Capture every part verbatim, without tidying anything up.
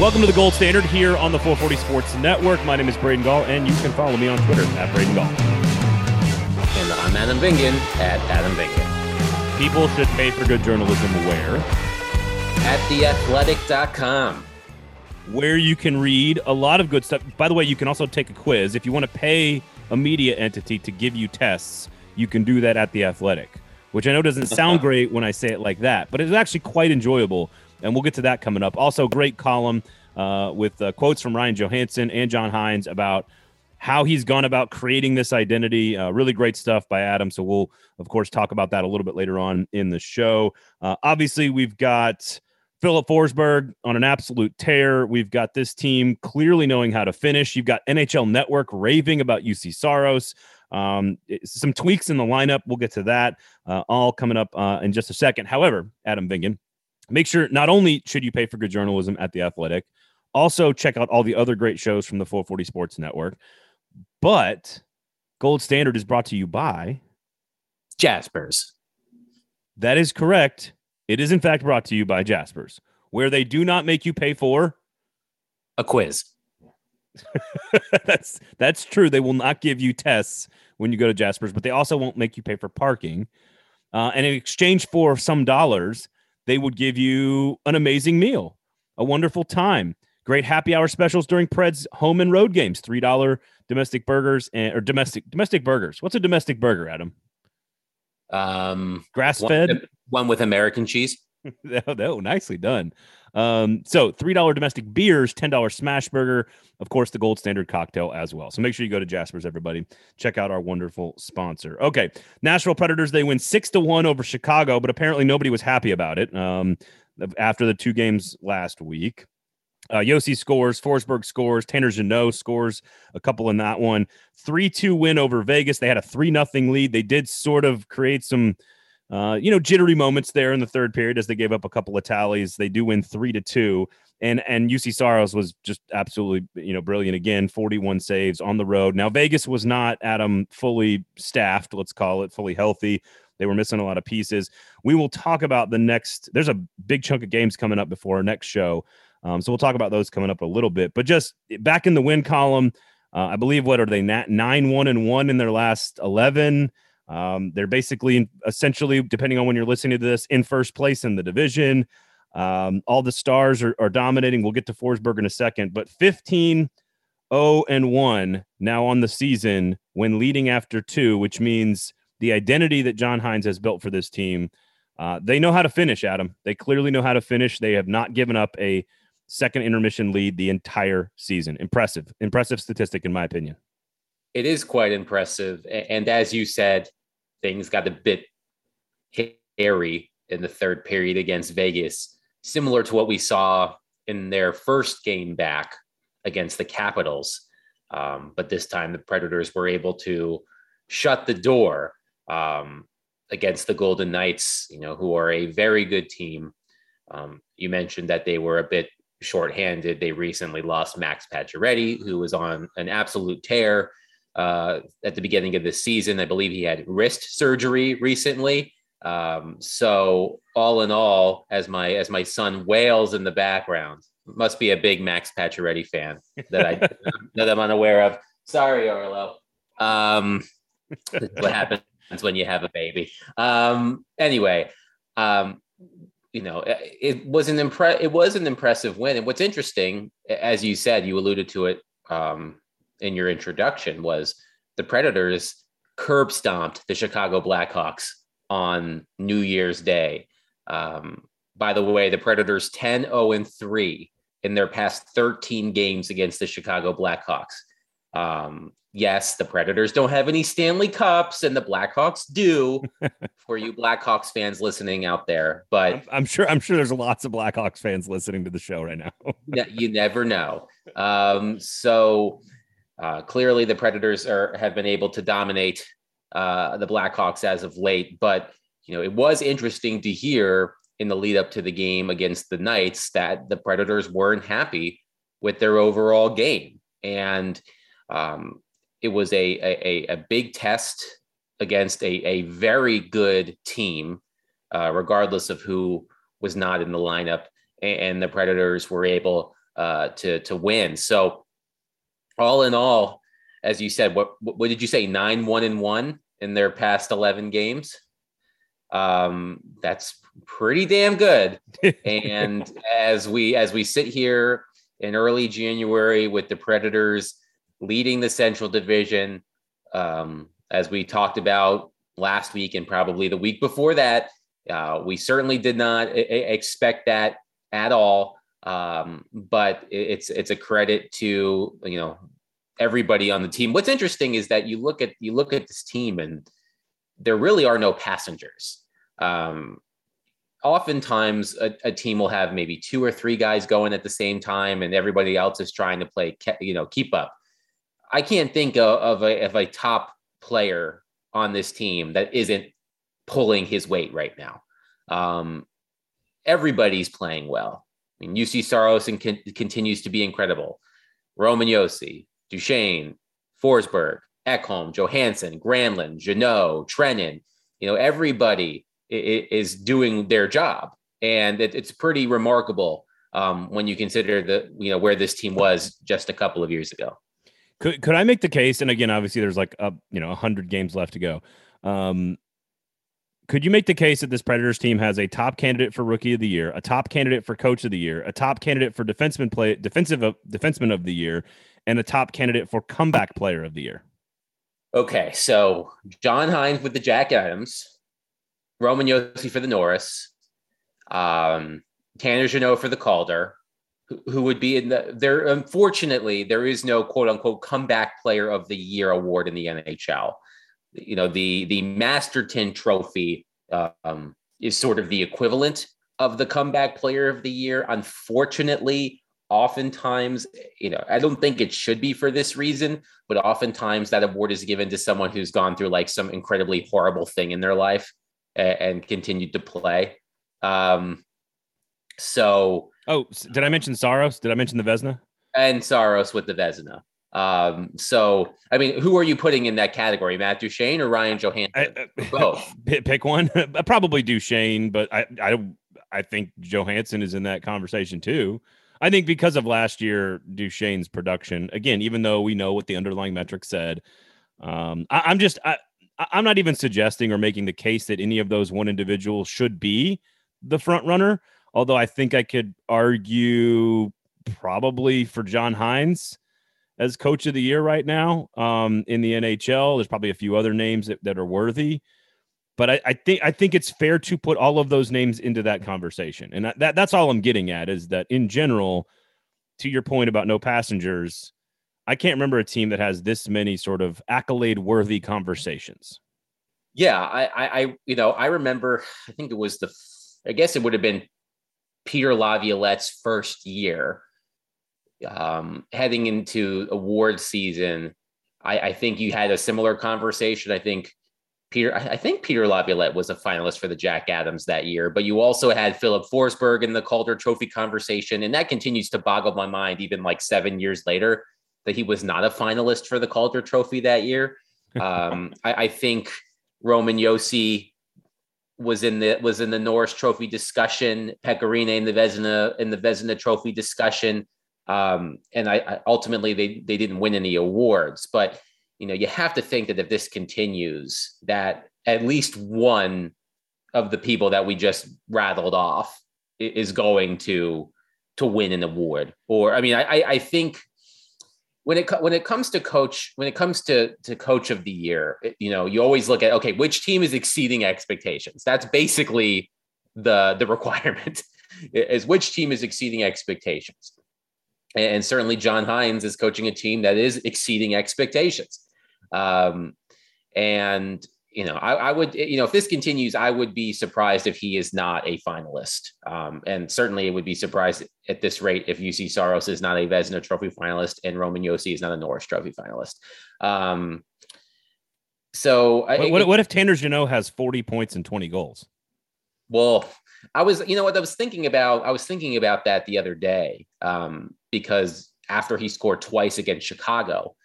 Welcome to the Gold Standard here on the four forty Sports Network. My name is Braden Gall, and you can follow me on Twitter at Braden Gall. And I'm Adam Vingan at Adam Vingan. People should pay for good journalism where? At the athletic dot com. Where you can read a lot of good stuff. By the way, you can also take a quiz. If you want to pay a media entity to give you tests, you can do that at The Athletic, which I know doesn't sound great when I say it like that, but it's actually quite enjoyable, and we'll get to that coming up. Also, great column uh, with uh, quotes from Ryan Johansen and John Hynes about how he's gone about creating this identity. Uh, really great stuff by Adam, so we'll, of course, talk about that a little bit later on in the show. Uh, obviously, we've got Filip Forsberg on an absolute tear. We've got this team clearly knowing how to finish. You've got N H L Network raving about Juuse Saros. Um, some tweaks in the lineup. We'll get to that uh, all coming up uh, in just a second. However, Adam Vingan, make sure not only should you pay for good journalism at The Athletic, also check out all the other great shows from the four forty Sports Network. But Gold Standard is brought to you by Jaspers. That is correct. It is, in fact, brought to you by Jaspers, where they do not make you pay for a quiz. that's that's true. They will not give you tests when you go to Jaspers, but they also won't make you pay for parking. Uh, and in exchange for some dollars, they would give you an amazing meal, a wonderful time, great happy hour specials during Preds home and road games, three dollars domestic burgers and or domestic domestic burgers. What's a domestic burger, Adam? Um, grass-fed. One, one with American cheese. oh, no, nicely done. Um, so three dollars domestic beers, ten dollars smash burger, of course, the Gold Standard cocktail as well. So make sure you go to Jaspers, everybody. Check out our wonderful sponsor. Okay. Nashville Predators, they win six to one over Chicago, but apparently nobody was happy about it. Um, after the two games last week, uh, Josi scores, Forsberg scores, Tanner Jeannot scores a couple in that one. three two win over Vegas. They had a three nothing lead. They did sort of create some, Uh, you know, jittery moments there in the third period as they gave up a couple of tallies. They do win three to two, and and Juuse Saros was just absolutely, you know, brilliant again. forty-one saves on the road. Now Vegas was not, Adam, fully staffed. Let's call it fully healthy. They were missing a lot of pieces. We will talk about the next. There's a big chunk of games coming up before our next show, um, so we'll talk about those coming up a little bit. But just back in the win column, uh, I believe what are they nine one and one in their last eleven. Um, they're basically, essentially, depending on when you're listening to this, in first place in the division. Um, all the stars are, are dominating. We'll get to Forsberg in a second, but fifteen oh and one now on the season when leading after two, which means the identity that John Hynes has built for this team. Uh, they know how to finish, Adam. They clearly know how to finish. They have not given up a second intermission lead the entire season. Impressive, impressive statistic, in my opinion. It is quite impressive. And as you said, things got a bit hairy in the third period against Vegas, similar to what we saw in their first game back against the Capitals. Um, but this time the Predators were able to shut the door um, against the Golden Knights, you know, who are a very good team. Um, you mentioned that they were a bit shorthanded. They recently lost Max Pacioretty, who was on an absolute tear. Uh, at the beginning of the season, I believe he had wrist surgery recently. Um, so all in all, as my as my son wails in the background, must be a big Max Pacioretty fan that I that I'm unaware of. Sorry, Orlo. Um, what happens when you have a baby? Um, anyway, um, you know, it, it was an impre- It was an impressive win. And what's interesting, as you said, you alluded to it. Um, in your introduction, was the Predators curb stomped the Chicago Blackhawks on New Year's Day. Um, by the way, the Predators ten oh and three in their past thirteen games against the Chicago Blackhawks. Um, yes, the Predators don't have any Stanley Cups and the Blackhawks do for you Blackhawks fans listening out there. But I'm, I'm sure, I'm sure there's lots of Blackhawks fans listening to the show right now. You never know. Um, so, Uh, clearly, the Predators are, have been able to dominate uh, the Blackhawks as of late. But, you know, it was interesting to hear in the lead up to the game against the Knights that the Predators weren't happy with their overall game. And um, it was a, a, a big test against a, a very good team, uh, regardless of who was not in the lineup. And the Predators were able uh, to, to win. So all in all, as you said, what, what did you say? Nine, one and one in their past eleven games. Um, that's pretty damn good. And as we, as we sit here in early January with the Predators leading the Central Division, um, as we talked about last week and probably the week before that, uh, we certainly did not I- expect that at all. Um, but it's, it's a credit to, you know, everybody on the team. What's interesting is that you look at, you look at this team and there really are no passengers. Um, oftentimes a, a team will have maybe two or three guys going at the same time and everybody else is trying to play, you know, keep up. I can't think of, of a, of a top player on this team that isn't pulling his weight right now. Um, everybody's playing well. I mean, Juuse Saros and con- continues to be incredible. Roman Josi, Duchene, Forsberg, Ekholm, Johansen, Granlund, Jeannot, Trenin, you know, everybody is doing their job. And it, it's pretty remarkable um, when you consider the, you know, where this team was just a couple of years ago. Could could I make the case? And again, obviously there's like a, you know, a hundred games left to go. Um, could you make the case that this Predators team has a top candidate for Rookie of the Year, a top candidate for Coach of the Year, a top candidate for defenseman play, defensive uh, defenseman of the year, and a top candidate for comeback player of the year? Okay. So John Hynes with the Jack Adams, Roman Josi for the Norris, um, Tanner Jeannot for the Calder, who would be in the there. Unfortunately, there is no quote unquote comeback player of the year award in the N H L. You know, the, the Masterton Trophy um, is sort of the equivalent of the comeback player of the year. Unfortunately, oftentimes, you know, I don't think it should be for this reason, but oftentimes that award is given to someone who's gone through like some incredibly horrible thing in their life and, and continued to play. Um, so, Oh, did I mention Saros? Did I mention the Vezina? And Saros with the Vezina. Um, so, I mean, who are you putting in that category, Matt Duchene or Ryan Johansen? I, I, Both. Pick one. Probably Duchene, but I, I, I think Johansen is in that conversation too. I think because of last year, Duchene's production, again, even though we know what the underlying metrics said, um, I, I'm just, I, I'm not even suggesting or making the case that any of those one individual should be the front runner. Although I think I could argue probably for John Hynes as coach of the year right now um, in the N H L. There's probably a few other names that, that are worthy, but I, I think I think it's fair to put all of those names into that conversation. And that that's all I'm getting at is that in general, to your point about no passengers, I can't remember a team that has this many sort of accolade-worthy conversations. Yeah, I, I you know I remember I think it was the I guess it would have been. Peter Laviolette's first year um, heading into award season. I, I think you had a similar conversation. I think Peter, I think Peter Laviolette was a finalist for the Jack Adams that year, but you also had Filip Forsberg in the Calder Trophy conversation. And that continues to boggle my mind, even like seven years later, that he was not a finalist for the Calder Trophy that year. Um, I, I think Roman Josi was in the was in the Norris Trophy discussion, Pecorine in the Vezina in the Vezina Trophy discussion, um, and I, I ultimately they they didn't win any awards. But you know you have to think that if this continues, that at least one of the people that we just rattled off is going to to win an award. Or I mean, I I think when it when it comes to coach when it comes to to coach of the year, you know, you always look at, okay, which team is exceeding expectations? That's basically the the requirement is which team is exceeding expectations. And certainly John Hynes is coaching a team that is exceeding expectations. Um, and you know, I, I would you know if this continues, I would be surprised if he is not a finalist. Um, and certainly, it would be surprised at this rate if Juuse Saros is not a Vezina Trophy finalist and Roman Josi is not a Norris Trophy finalist. Um, so, what, I, what, what if Tanner Jeannot has forty points and twenty goals? Well, I was you know what I was thinking about. I was thinking about that the other day um, because after he scored twice against Chicago,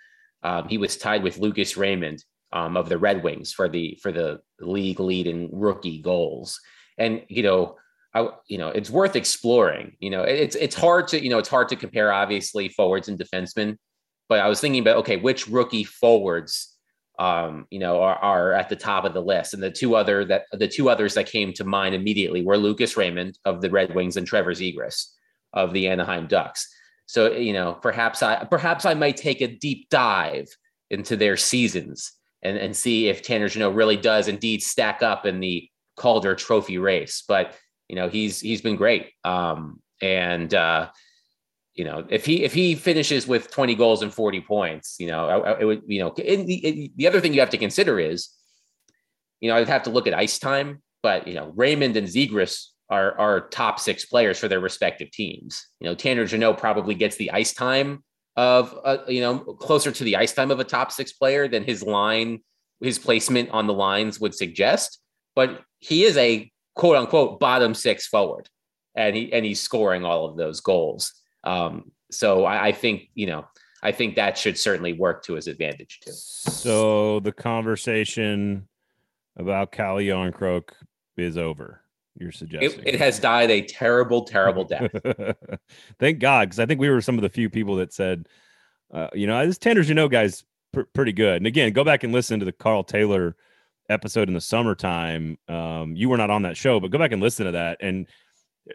um, he was tied with Lucas Raymond Um, of the Red Wings for the for the league lead in rookie goals. And, you know, I, you know, it's worth exploring. You know, it's it's hard to, you know, it's hard to compare, obviously, forwards and defensemen. But I was thinking about, okay, which rookie forwards, um, you know, are, are at the top of the list. And the two other that the two others that came to mind immediately were Lucas Raymond of the Red Wings and Trevor Zegras of the Anaheim Ducks. So, you know, perhaps I perhaps I might take a deep dive into their seasons and, and see if Tanner Jeannot really does indeed stack up in the Calder Trophy race. But, you know, he's he's been great. Um, and, uh, you know, if he if he finishes with twenty goals and forty points, you know, I, I, it would, you know, in the, in, the other thing you have to consider is, you know, I'd have to look at ice time, but, you know, Raymond and Zegras are are top six players for their respective teams. You know, Tanner Jeannot probably gets the ice time of, uh, you know, closer to the ice time of a top six player than his line, his placement on the lines would suggest. But he is a quote unquote bottom six forward, and he and he's scoring all of those goals. Um, so I, I think, you know, I think that should certainly work to his advantage too. So the conversation about Calle Järnkrok is over, you're suggesting. It, it has died a terrible, terrible death. Thank God. Cause I think we were some of the few people that said, uh, you know, this Tanner Jeannot guy's pr- pretty good. And again, go back and listen to the Carl Taylor episode in the summertime. Um, you were not on that show, but go back and listen to that. And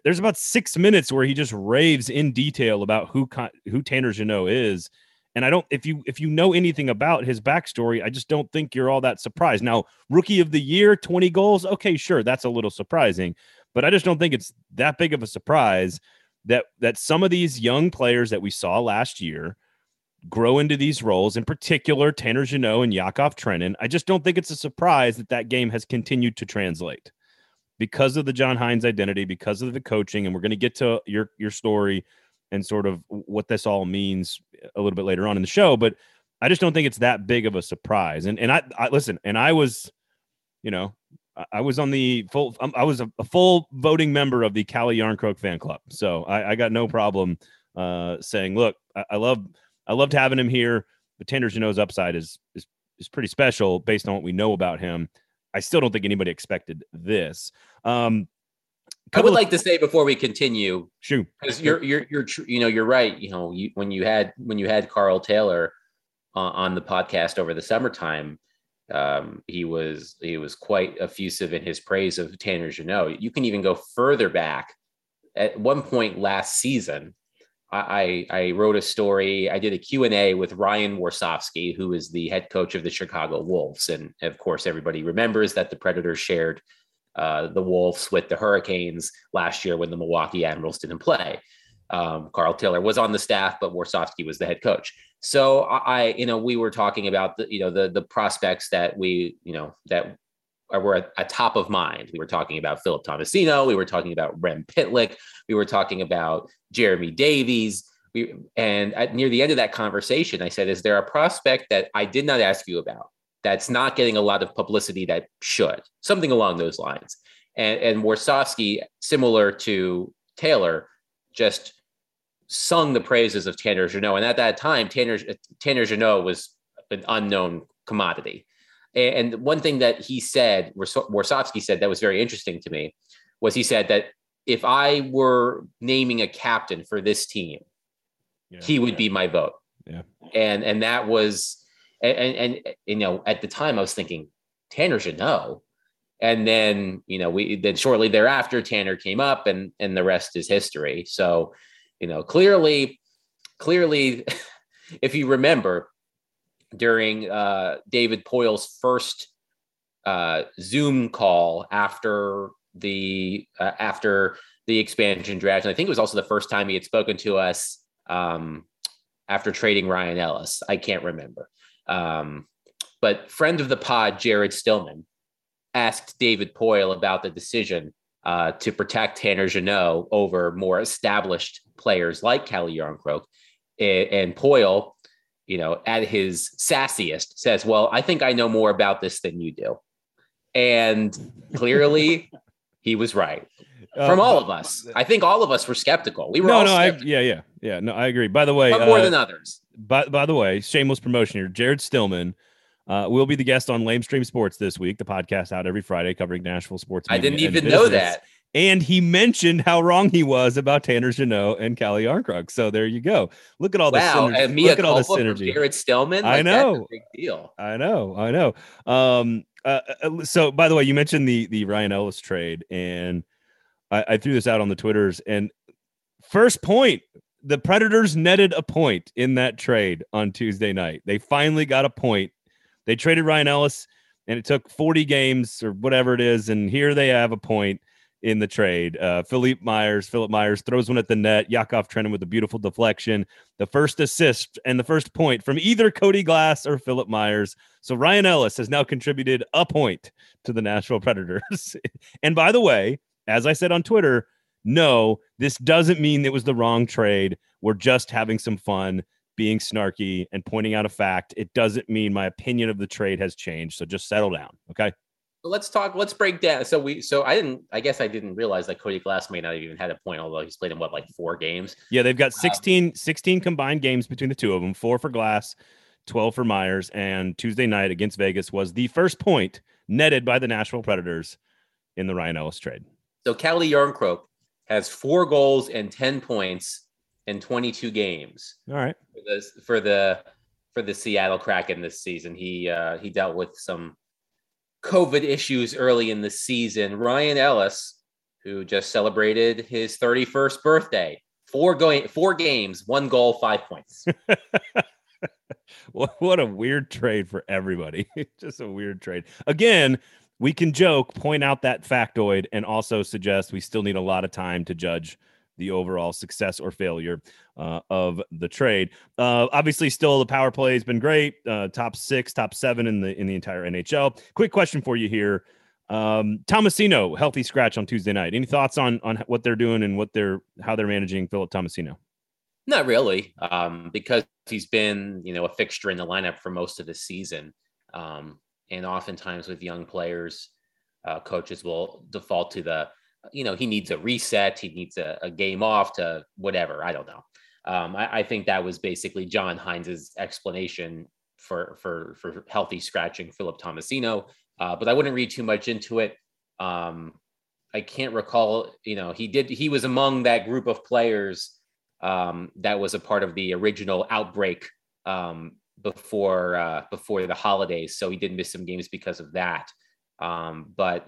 there's about six minutes where he just raves in detail about who who Tanner Jeannot is. And I don't, if you if you know anything about his backstory, I just don't think you're all that surprised. Now, rookie of the year, twenty goals. Okay, sure, that's a little surprising. But I just don't think it's that big of a surprise that that some of these young players that we saw last year grow into these roles, in particular Tanner Jeannot and Yakov Trenin. I just don't think it's a surprise that that game has continued to translate, because of the John Hynes identity, because of the coaching. And we're going to get to your, your story and sort of what this all means a little bit later on in the show. But I just don't think it's that big of a surprise. And, and I, I listen, and I was, you know, I was on the full, I was a, a full voting member of the Calle Järnkrok fan club. So I, I got no problem uh, saying, look, I, I love, I loved having him here, but Tanner Jeannot's upside is, is, is pretty special based on what we know about him. I still don't think anybody expected this. Um, I would of- like to say before we continue, shoot, because you're you're you're you know you're right. You know you, when you had when you had Carl Taylor uh, on the podcast over the summertime, um, he was he was quite effusive in his praise of Tanner Jeannot. You can even go further back. At one point last season, I I, I wrote a story. I did a Q and A with Ryan Warsofsky, who is the head coach of the Chicago Wolves. And of course, everybody remembers that the Predators shared uh, the Wolves with the Hurricanes last year when the Milwaukee Admirals didn't play. Um, Carl Taylor was on the staff, but Warsofsky was the head coach. So I, you know, we were talking about the, you know, the, the prospects that we, you know, that were at, at top of mind. We were talking about Philip Tomasino. We were talking about Rem Pitlick. We were talking about Jeremy Davies. We, and at near the end of that conversation, I said, is there a prospect that I did not ask you about that's not getting a lot of publicity that should? Something along those lines. And, and Warsofsky, similar to Taylor, just sung the praises of Tanner Jeannot. And at that time, Tanner, Tanner Jeannot was an unknown commodity. And one thing that he said, Warsofsky said, that was very interesting to me, was he said that if I were naming a captain for this team, yeah, he would yeah. be my vote. Yeah. And and that was, and, and, and, you know, at the time I was thinking, Tanner Jeannot. And then, you know, we then shortly thereafter, Tanner came up and, and the rest is history. So, you know, clearly, clearly, if you remember, during uh, David Poile's first uh, Zoom call after the uh, after the expansion draft, and I think it was also the first time he had spoken to us um, after trading Ryan Ellis. I can't remember, um, but friend of the pod Jared Stillman asked David Poile about the decision uh, to protect Tanner Jeannot over more established players like Calle Järnkrok, and, and Poile, you know, at his sassiest, says, well, I think I know more about this than you do. And clearly he was right. From um, all of us. I think all of us were skeptical. We were no, all no, skeptical. I, yeah, yeah, yeah. No, I agree. By the way, but more uh, than others. By, by the way, shameless promotion here. Jared Stillman uh, will be the guest on Lamestream Sports this week, the podcast out every Friday covering Nashville sports. I didn't even know that. And he mentioned how wrong he was about Tanner Jeannot and Calle Järnkrok. So there you go. Look at all the wow, synergy. Mia Look at all the synergy. Jared Stillman. Like, I know. That's a big deal. I know. I know. Um, uh, so by the way, you mentioned the the Ryan Ellis trade, and I, I threw this out on the Twitters. And first point, the Predators netted a point in that trade on Tuesday night. They finally got a point. They traded Ryan Ellis, and it took forty games or whatever it is, and here they have a point in the trade. Uh, Philip Myers, Philip Myers throws one at the net. Yakov Trenin with a beautiful deflection. The first assist and the first point from either Cody Glass or Philip Myers. So Ryan Ellis has now contributed a point to the Nashville Predators. And by the way, as I said on Twitter, no, this doesn't mean it was the wrong trade. We're just having some fun, being snarky and pointing out a fact. It doesn't mean my opinion of the trade has changed. So just settle down. Okay. Let's talk, let's break down. So we, so I didn't, I guess I didn't realize that Cody Glass may not have even had a point, although he's played in what, like four games. Yeah. They've got sixteen, um, sixteen combined games between the two of them, four for Glass, twelve for Myers. And Tuesday night against Vegas was the first point netted by the Nashville Predators in the Ryan Ellis trade. So Calle Järnkrok has four goals and ten points in twenty-two games. All right. For the, for the, for the Seattle Kraken this season. He, uh, he dealt with some COVID issues early in the season. Ryan Ellis, who just celebrated his thirty-first birthday, four going, four games, one goal, five points. what, what a weird trade for everybody. Just a weird trade. Again, we can joke, point out that factoid, and also suggest we still need a lot of time to judge the overall success or failure uh, of the trade. Uh, obviously, still the power play has been great. Uh, top six, top seven in the in the entire N H L. Quick question for you here: um, Tomasino, healthy scratch on Tuesday night. Any thoughts on on what they're doing and what they're how they're managing Philip Tomasino? Not really, um, because he's been you know a fixture in the lineup for most of the season, um, and oftentimes with young players, uh, coaches will default to the. You know, he needs a reset. He needs a, a game off to whatever. I don't know. Um, I, I think that was basically John Hynes' explanation for, for, for healthy scratching Philip Tomasino. Uh, but I wouldn't read too much into it. Um, I can't recall, you know, he did, he was among that group of players um, that was a part of the original outbreak um, before, uh, before the holidays. So he did miss some games because of that. Um, but,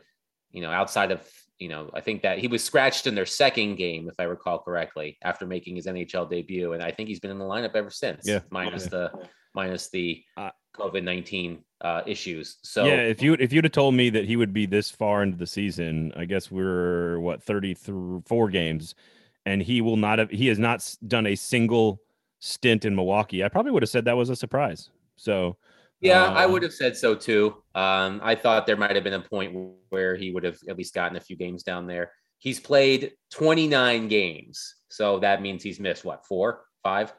you know, outside of, You know, I think that he was scratched in their second game, if I recall correctly, after making his N H L debut, and I think he's been in the lineup ever since. Yeah, minus yeah. the minus the uh, COVID nineteen uh, issues. So yeah, if you if you'd have told me that he would be this far into the season, I guess we're what thirty-four games, and he will not have he has not done a single stint in Milwaukee. I probably would have said that was a surprise. So. Yeah, I would have said so too. Um, I thought there might have been a point where he would have at least gotten a few games down there. He's played twenty-nine games, so that means he's missed what four, five?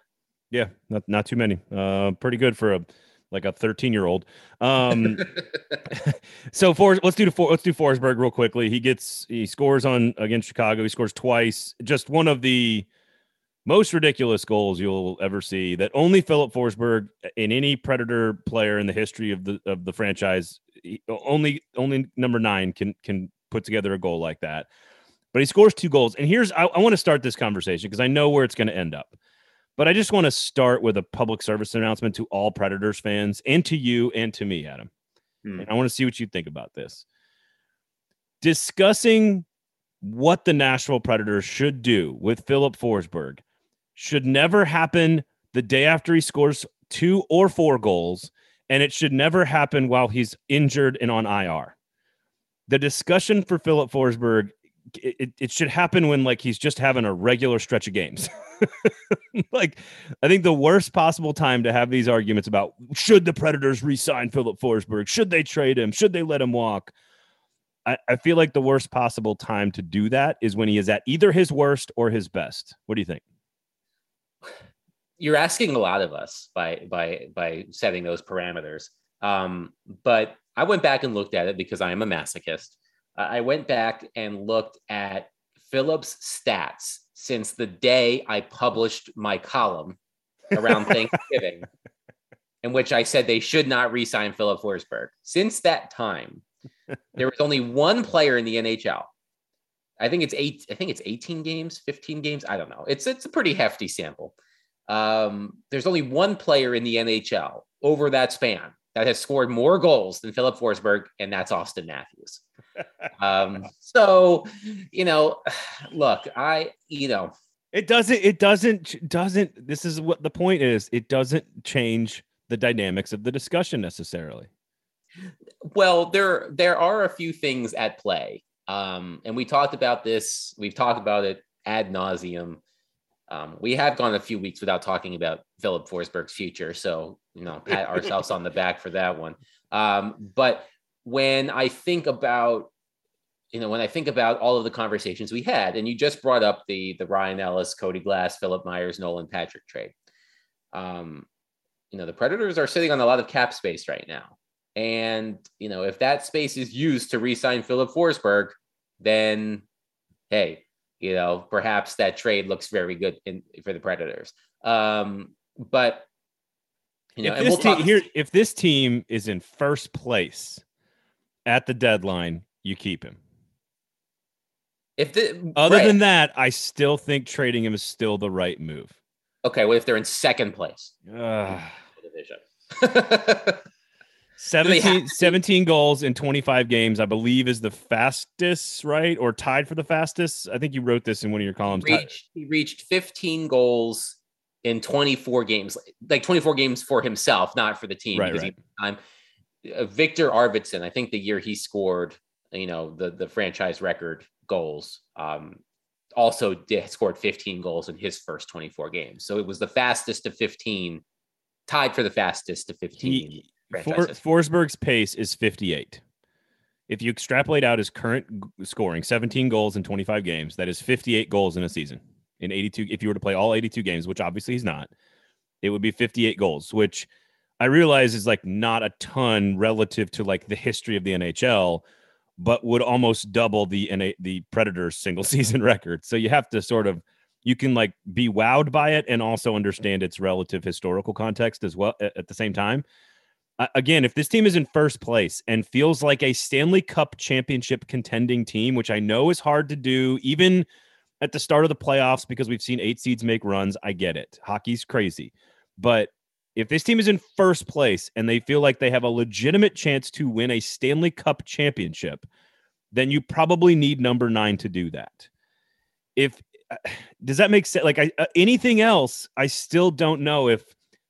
Yeah, not not too many. Uh, pretty good for a like a thirteen-year-old. Um, so for let's do to let's do Forsberg real quickly. He gets he scores on against Chicago. He scores twice. Just one of the most ridiculous goals you'll ever see that only Filip Forsberg in any Predator player in the history of the of the franchise, only only number nine can can put together a goal like that. But he scores two goals. And here's I, I want to start this conversation because I know where it's going to end up. But I just want to start with a public service announcement to all Predators fans and to you and to me, Adam. Hmm. And I want to see what you think about this. Discussing what the Nashville Predators should do with Filip Forsberg should never happen the day after he scores two or four goals, and it should never happen while he's injured and on I R. The discussion for Filip Forsberg, it, it should happen when like he's just having a regular stretch of games. Like, I think the worst possible time to have these arguments about should the Predators re-sign Filip Forsberg? Should they trade him? Should they let him walk? I, I feel like the worst possible time to do that is when he is at either his worst or his best. What do you think? You're asking a lot of us by by by setting those parameters. Um, but I went back and looked at it because I am a masochist. Uh, I went back and looked at Philip's stats since the day I published my column around Thanksgiving, in which I said they should not re-sign Filip Forsberg. Since that time, there was only one player in the N H L I think it's eight. I think it's eighteen games, fifteen games. I don't know. It's it's a pretty hefty sample. Um, there's only one player in the N H L over that span that has scored more goals than Filip Forsberg, and that's Austin Matthews. Um, so, you know, look, I, you know, it doesn't, it doesn't, doesn't, this is what the point is. It doesn't change the dynamics of the discussion necessarily. Well, there, there are a few things at play. Um, and we talked about this, we've talked about it ad nauseum. Um, we have gone a few weeks without talking about Filip Forsberg's future. So, you know, pat ourselves on the back for that one. Um, but when I think about, you know, when I think about all of the conversations we had, and you just brought up the, the Ryan Ellis, Cody Glass, Philip Myers, Nolan Patrick trade. Um, you know, the Predators are sitting on a lot of cap space right now. And, you know, if that space is used to re-sign Filip Forsberg, then, hey, you know, perhaps that trade looks very good in, for the Predators. Um, but, you know, if, and this we'll talk- te- here, if this team is in first place at the deadline, you keep him. If the, Other right. than that, I still think trading him is still the right move. Okay, well, if they're in second place? Uh, division. seventeen, seventeen goals in twenty-five games, I believe, is the fastest, right? Or tied for the fastest. I think you wrote this in one of your columns. He reached, he reached fifteen goals in twenty-four games, like twenty-four games for himself, not for the team. Right, right. He, uh, Victor Arvidsson, I think the year he scored, you know, the, the franchise record goals, um, also did, scored fifteen goals in his first twenty-four games. So it was the fastest to fifteen, tied for the fastest to fifteen. He, For, Forsberg's pace is fifty-eight. If you extrapolate out his current g- scoring, seventeen goals in twenty-five games, that is fifty-eight goals in a season. In eighty-two, if you were to play all eighty-two games, which obviously he's not, it would be fifty-eight goals, which I realize is like not a ton relative to like the history of the N H L, but would almost double the N A, the Predators' single season record. So you have to sort of, you can like be wowed by it and also understand its relative historical context as well at the same time. Again, if this team is in first place and feels like a Stanley Cup championship contending team, which I know is hard to do, even at the start of the playoffs, because we've seen eight seeds make runs. I get it. Hockey's crazy. But if this team is in first place and they feel like they have a legitimate chance to win a Stanley Cup championship, then you probably need number nine to do that. If does that make sense? Like I, anything else, I still don't know if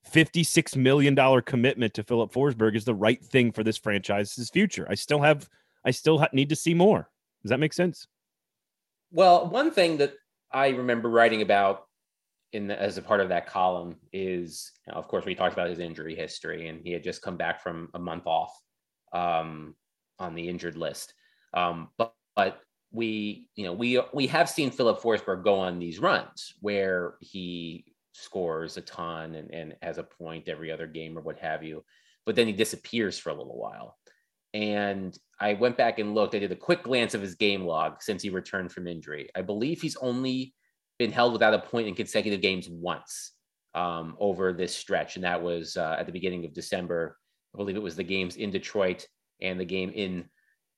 fifty-six million dollars commitment to Filip Forsberg is the right thing for this franchise's future. I still have, I still ha- need to see more. Does that make sense? Well, one thing that I remember writing about in the, as a part of that column is, you know, of course, we talked about his injury history, and he had just come back from a month off um, on the injured list. Um, but, but we, you know, we, we have seen Filip Forsberg go on these runs where he scores a ton and, and has a point every other game or what have you, but then he disappears for a little while. And I went back and looked, I did a quick glance of his game log since he returned from injury. I believe he's only been held without a point in consecutive games once um, over this stretch. And that was uh, at the beginning of December. I believe it was the games in Detroit and the game in,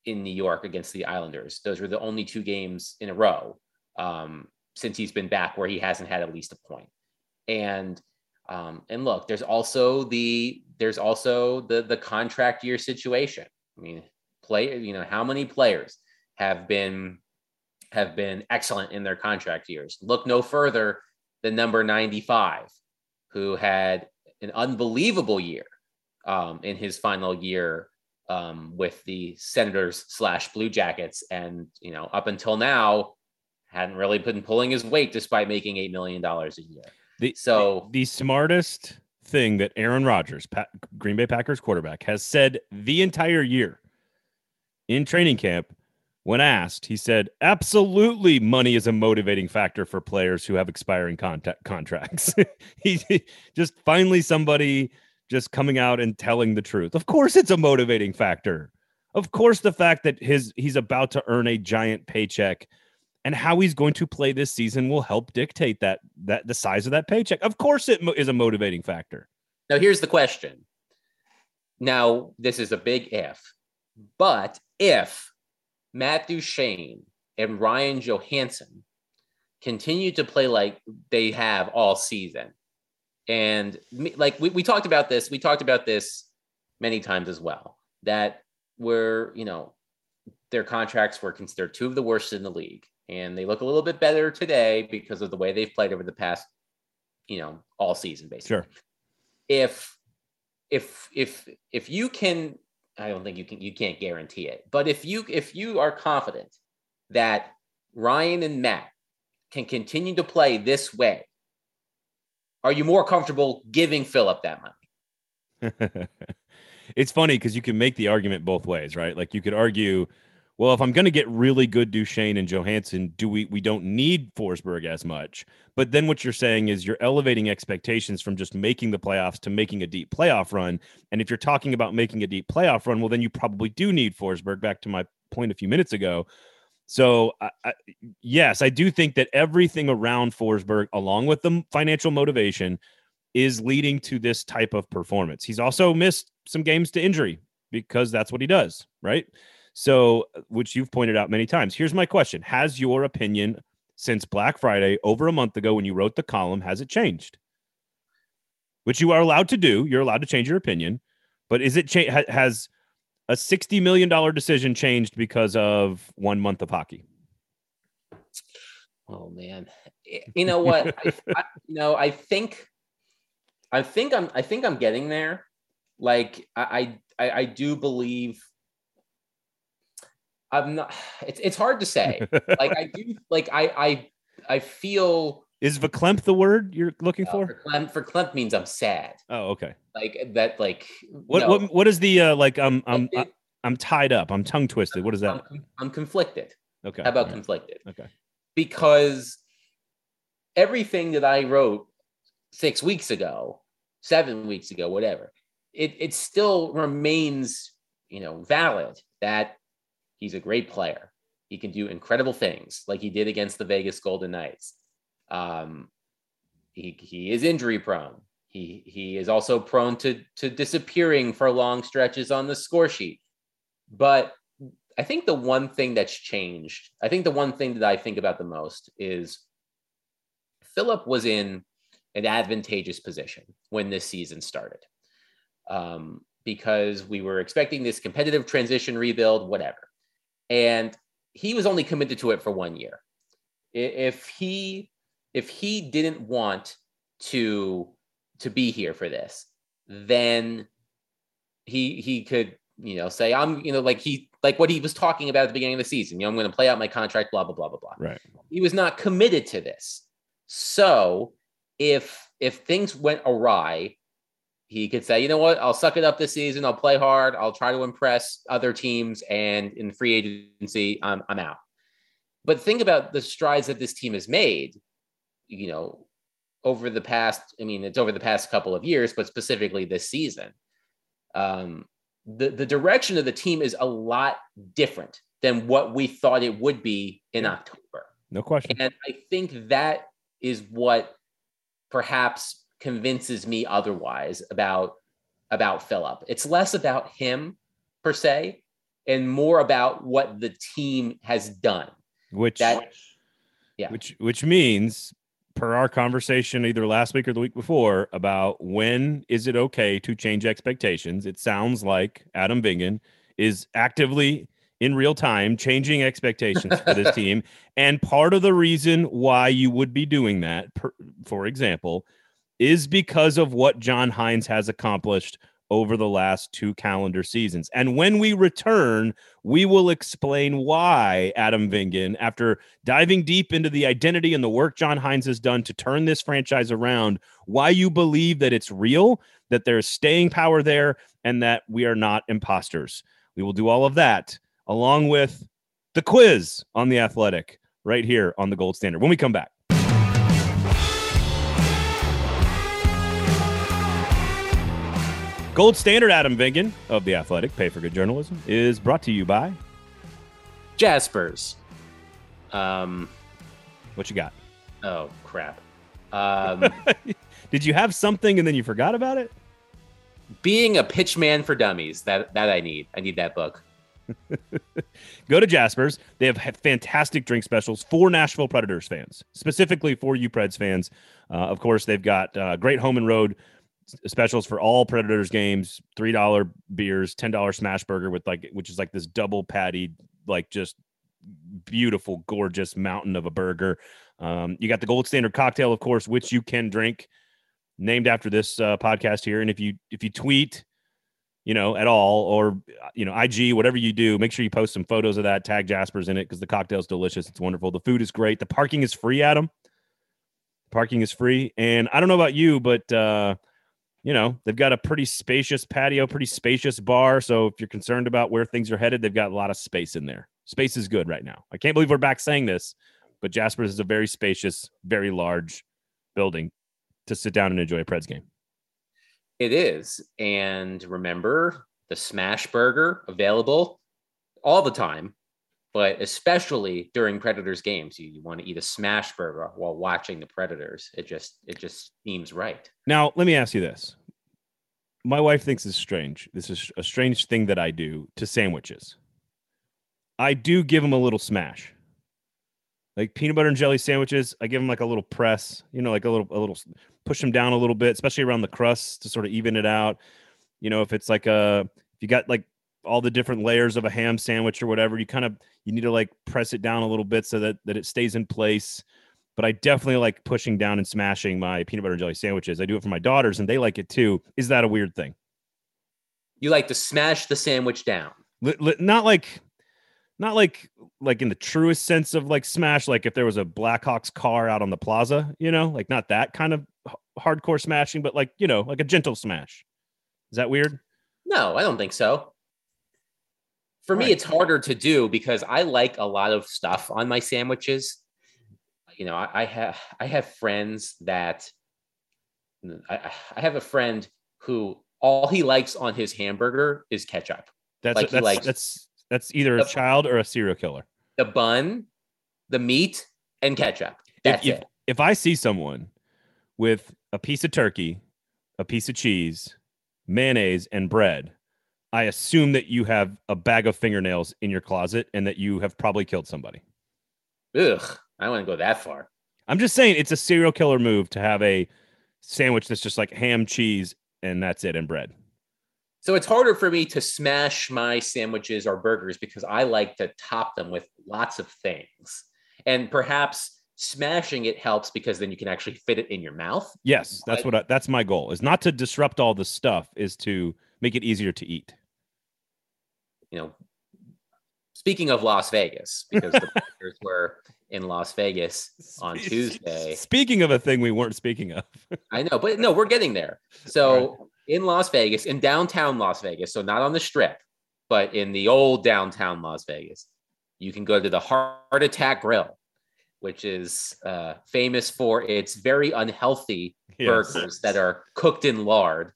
in New York against the Islanders. Those were the only two games in a row um, since he's been back where he hasn't had at least a point. And, um, and look, there's also the, there's also the, the contract year situation. I mean, play, you know, how many players have been, have been excellent in their contract years? Look no further than number ninety-five, who had an unbelievable year, um, in his final year, um, with the Senators slash Blue Jackets. And, you know, up until now, hadn't really been pulling his weight despite making eight million dollars a year. The, so the, the smartest thing that Aaron Rodgers, Pat, Green Bay Packers quarterback, has said the entire year in training camp, when asked, he said, absolutely, money is a motivating factor for players who have expiring contact, contracts. he, he just finally somebody just coming out and telling the truth. Of course, it's a motivating factor. Of course, the fact that his he's about to earn a giant paycheck and how he's going to play this season will help dictate that that the size of that paycheck. Of course, it mo- is a motivating factor. Now, here's the question. Now, this is a big if, but if Matt Duchene and Ryan Johansen continue to play like they have all season. And like we, we talked about this, we talked about this many times as well, that we're, you know, their contracts were considered two of the worst in the league. And they look a little bit better today because of the way they've played over the past, you know, all season, basically. Sure. If, if, if, if you can, I don't think you can, you can't guarantee it, but if you, if you are confident that Ryan and Matt can continue to play this way, are you more comfortable giving Philip that money? It's funny because you can make the argument both ways, right? Like you could argue, well, if I'm going to get really good Duchene and Johansson, do we we don't need Forsberg as much. But then what you're saying is you're elevating expectations from just making the playoffs to making a deep playoff run. And if you're talking about making a deep playoff run, well, then you probably do need Forsberg, back to my point a few minutes ago. So, I, I, yes, I do think that everything around Forsberg, along with the financial motivation, is leading to this type of performance. He's also missed some games to injury because that's what he does, right? So, which you've pointed out many times. Here's my question. Has your opinion since Black Friday over a month ago when you wrote the column, has it changed? Which you are allowed to do. You're allowed to change your opinion. But is it cha- has... a sixty million dollars decision changed because of one month of hockey? Oh man. You know what? I, I, you know, I think, I think I'm, I think I'm getting there. Like I, I, I do believe I'm not, it's, it's hard to say. Like I do, like I, I, I feel. Is verklempt the word you're looking uh, for? Verklempt, verklempt means I'm sad. Oh, okay. Like that, like what? No. What? What is the uh, like? I'm I'm it, I'm tied up. I'm tongue twisted. What is that? I'm, I'm conflicted. Okay. How about right. conflicted? Okay. Because everything that I wrote six weeks ago, seven weeks ago, whatever, it it still remains, you know, valid that he's a great player. He can do incredible things, like he did against the Vegas Golden Knights. Um, he, he is injury prone. He, he is also prone to, to disappearing for long stretches on the score sheet. But I think the one thing that's changed, I think the one thing that I think about the most is Philip was in an advantageous position when this season started. Um, because we were expecting this competitive transition rebuild, whatever. And he was only committed to it for one year. If he, If he didn't want to, to be here for this, then he he could, you know, say, I'm, you know, like he like what he was talking about at the beginning of the season, you know, I'm going to play out my contract, blah, blah, blah, blah, blah. Right. He was not committed to this. So if if things went awry, he could say, you know what, I'll suck it up this season. I'll play hard. I'll try to impress other teams. And in free agency, I'm I'm out. But think about the strides that this team has made. You know, over the past, I mean, it's over the past couple of years, but specifically this season, um, the, the direction of the team is a lot different than what we thought it would be in October. No question. And I think that is what perhaps convinces me otherwise about, about Philip. It's less about him per se, and more about what the team has done. Which, that, yeah. which, which means, per our conversation either last week or the week before about when is it okay to change expectations, it sounds like Adam Vingan is actively in real time changing expectations for this team. And part of the reason why you would be doing that, per, for example, is because of what John Hynes has accomplished over the last two calendar seasons. And when we return, we will explain why Adam Vingan, after diving deep into the identity and the work John Hynes has done to turn this franchise around, why you believe that it's real, that there's staying power there, and that we are not imposters. We will do all of that along with the quiz on The Athletic right here on the Gold Standard when we come back. Gold Standard, Adam Vingan of The Athletic, Pay for Good Journalism, is brought to you by Jaspers. Um, what you got? Oh, crap. Um, Did you have something and then you forgot about it? Being a Pitchman for Dummies. That that I need. I need that book. Go to Jaspers. They have fantastic drink specials for Nashville Predators fans, specifically for you Preds fans. Uh, of course, they've got uh, great home and road specials for all Predators games, three dollar beers, ten dollar smash burger with like, which is like this double patty, like just beautiful, gorgeous mountain of a burger. Um, you got the Gold Standard cocktail, of course, which you can drink, named after this uh, podcast here. And if you, if you tweet, you know, at all, or, you know, I G, whatever you do, make sure you post some photos of that, tag Jaspers in it, because the cocktail's delicious. It's wonderful. The food is great. The parking is free, Adam. Parking is free. And I don't know about you, but, uh, you know, they've got a pretty spacious patio, pretty spacious bar. So if you're concerned about where things are headed, they've got a lot of space in there. Space is good right now. I can't believe we're back saying this, but Jaspers is a very spacious, very large building to sit down and enjoy a Preds game. It is. And remember, the smash burger available all the time, but especially during Predators games, you, you want to eat a smash burger while watching the Predators. It just, it just seems right. Now, let me ask you this. My wife thinks it's strange. This is a strange thing that I do to sandwiches. I do give them a little smash, like peanut butter and jelly sandwiches. I give them like a little press, you know, like a little, a little push them down a little bit, especially around the crust to sort of even it out. You know, if it's like a, if you got like all the different layers of a ham sandwich or whatever, you kind of, you need to like press it down a little bit so that, that it stays in place. But I definitely like pushing down and smashing my peanut butter and jelly sandwiches. I do it for my daughters and they like it too. Is that a weird thing? You like to smash the sandwich down? L- l- not like... Not like like in the truest sense of like smash, like if there was a Blackhawks car out on the plaza, you know, like not that kind of h- hardcore smashing, but like, you know, like a gentle smash. Is that weird? No, I don't think so. For All me, right. It's harder to do because I like a lot of stuff on my sandwiches. You know, I, I have I have friends that I, I have a friend who all he likes on his hamburger is ketchup. That's like that's, he likes. That's, That's either a the, child or a serial killer. The bun, the meat, and ketchup. That's if, if, it. If I see someone with a piece of turkey, a piece of cheese, mayonnaise, and bread, I assume that you have a bag of fingernails in your closet and that you have probably killed somebody. Ugh, I don't want to go that far. I'm just saying it's a serial killer move to have a sandwich that's just like ham, cheese, and that's it, and bread. So it's harder for me to smash my sandwiches or burgers because I like to top them with lots of things. And perhaps smashing it helps because then you can actually fit it in your mouth. Yes, that's what I, that's my goal, is not to disrupt all the stuff, is to make it easier to eat. You know, speaking of Las Vegas, because the Predators were in Las Vegas on Tuesday. Speaking of a thing we weren't speaking of. I know, but no, we're getting there. So in Las Vegas, in downtown Las Vegas, so not on the Strip, but in the old downtown Las Vegas, you can go to the Heart Attack Grill, which is uh, famous for its very unhealthy yes. burgers that are cooked in lard,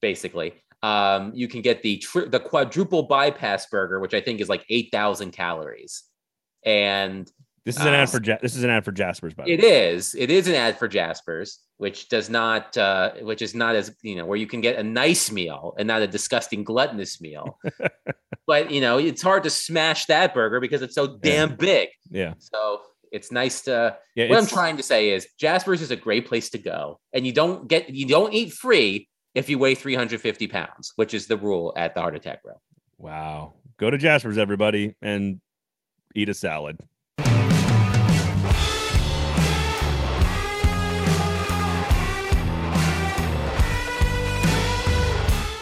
basically. Um, you can get the tri- the quadruple bypass burger, which I think is like eight thousand calories. And this is an uh, ad for ja- this is an ad for Jaspers, by the way. It is. It is an ad for Jaspers, which does not, uh, which is not as, you know, where you can get a nice meal and not a disgusting gluttonous meal. But you know, it's hard to smash that burger because it's so yeah. damn big. Yeah. So it's nice to. Yeah, what I'm trying to say is Jaspers is a great place to go, and you don't get you don't eat free if you weigh three hundred fifty pounds, which is the rule at the Heart Attack Grill. Wow! Go to Jaspers, everybody, and eat a salad.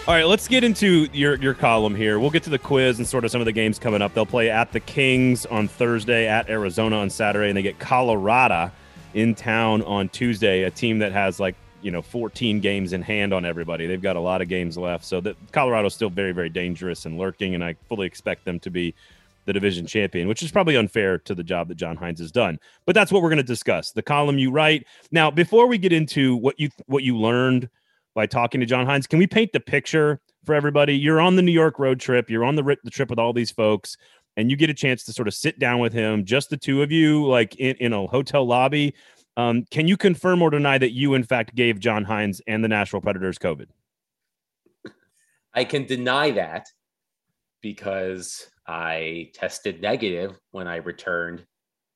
All right, let's get into your, your column here. We'll get to the quiz and sort of some of the games coming up. They'll play at the Kings on Thursday, at Arizona on Saturday, and they get Colorado in town on Tuesday, a team that has like, you know, fourteen games in hand on everybody. They've got a lot of games left. So that Colorado's still very, very dangerous and lurking, and I fully expect them to be the division champion, which is probably unfair to the job that John Hynes has done. But that's what we're going to discuss, the column you write. Now, before we get into what you what you learned by talking to John Hynes, can we paint the picture for everybody? You're on the New York road trip. You're on the, r- the trip with all these folks, and you get a chance to sort of sit down with him, just the two of you, like in, in a hotel lobby. Um, can you confirm or deny that you, in fact, gave John Hynes and the Nashville Predators COVID? I can deny that because I tested negative when I returned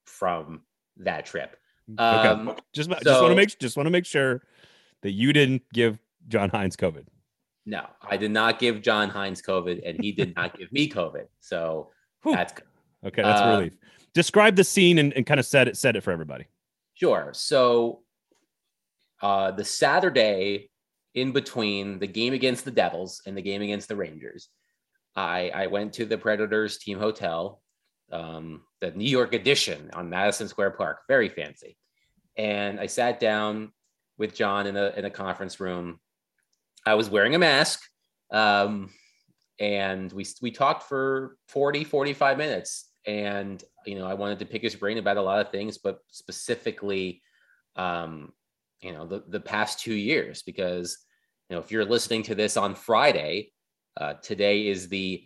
from that trip. Um, okay. Just, so, just want to make just want to make sure that you didn't give John Hynes COVID. No, I did not give John Hynes COVID, and he did not give me COVID. So Whew. that's good. Okay. That's um, a relief. Describe the scene and, and kind of set it set it for everybody. Sure. So uh, the Saturday in between the game against the Devils and the game against the Rangers, I, I went to the Predators team hotel, um, the New York edition on Madison Square Park, very fancy. And I sat down with John in a, in a conference room. I was wearing a mask, um, and we we talked for forty, forty-five minutes. And, you know, I wanted to pick his brain about a lot of things, but specifically, um, you know, the, the past two years, because, you know, if you're listening to this on Friday, uh, today is the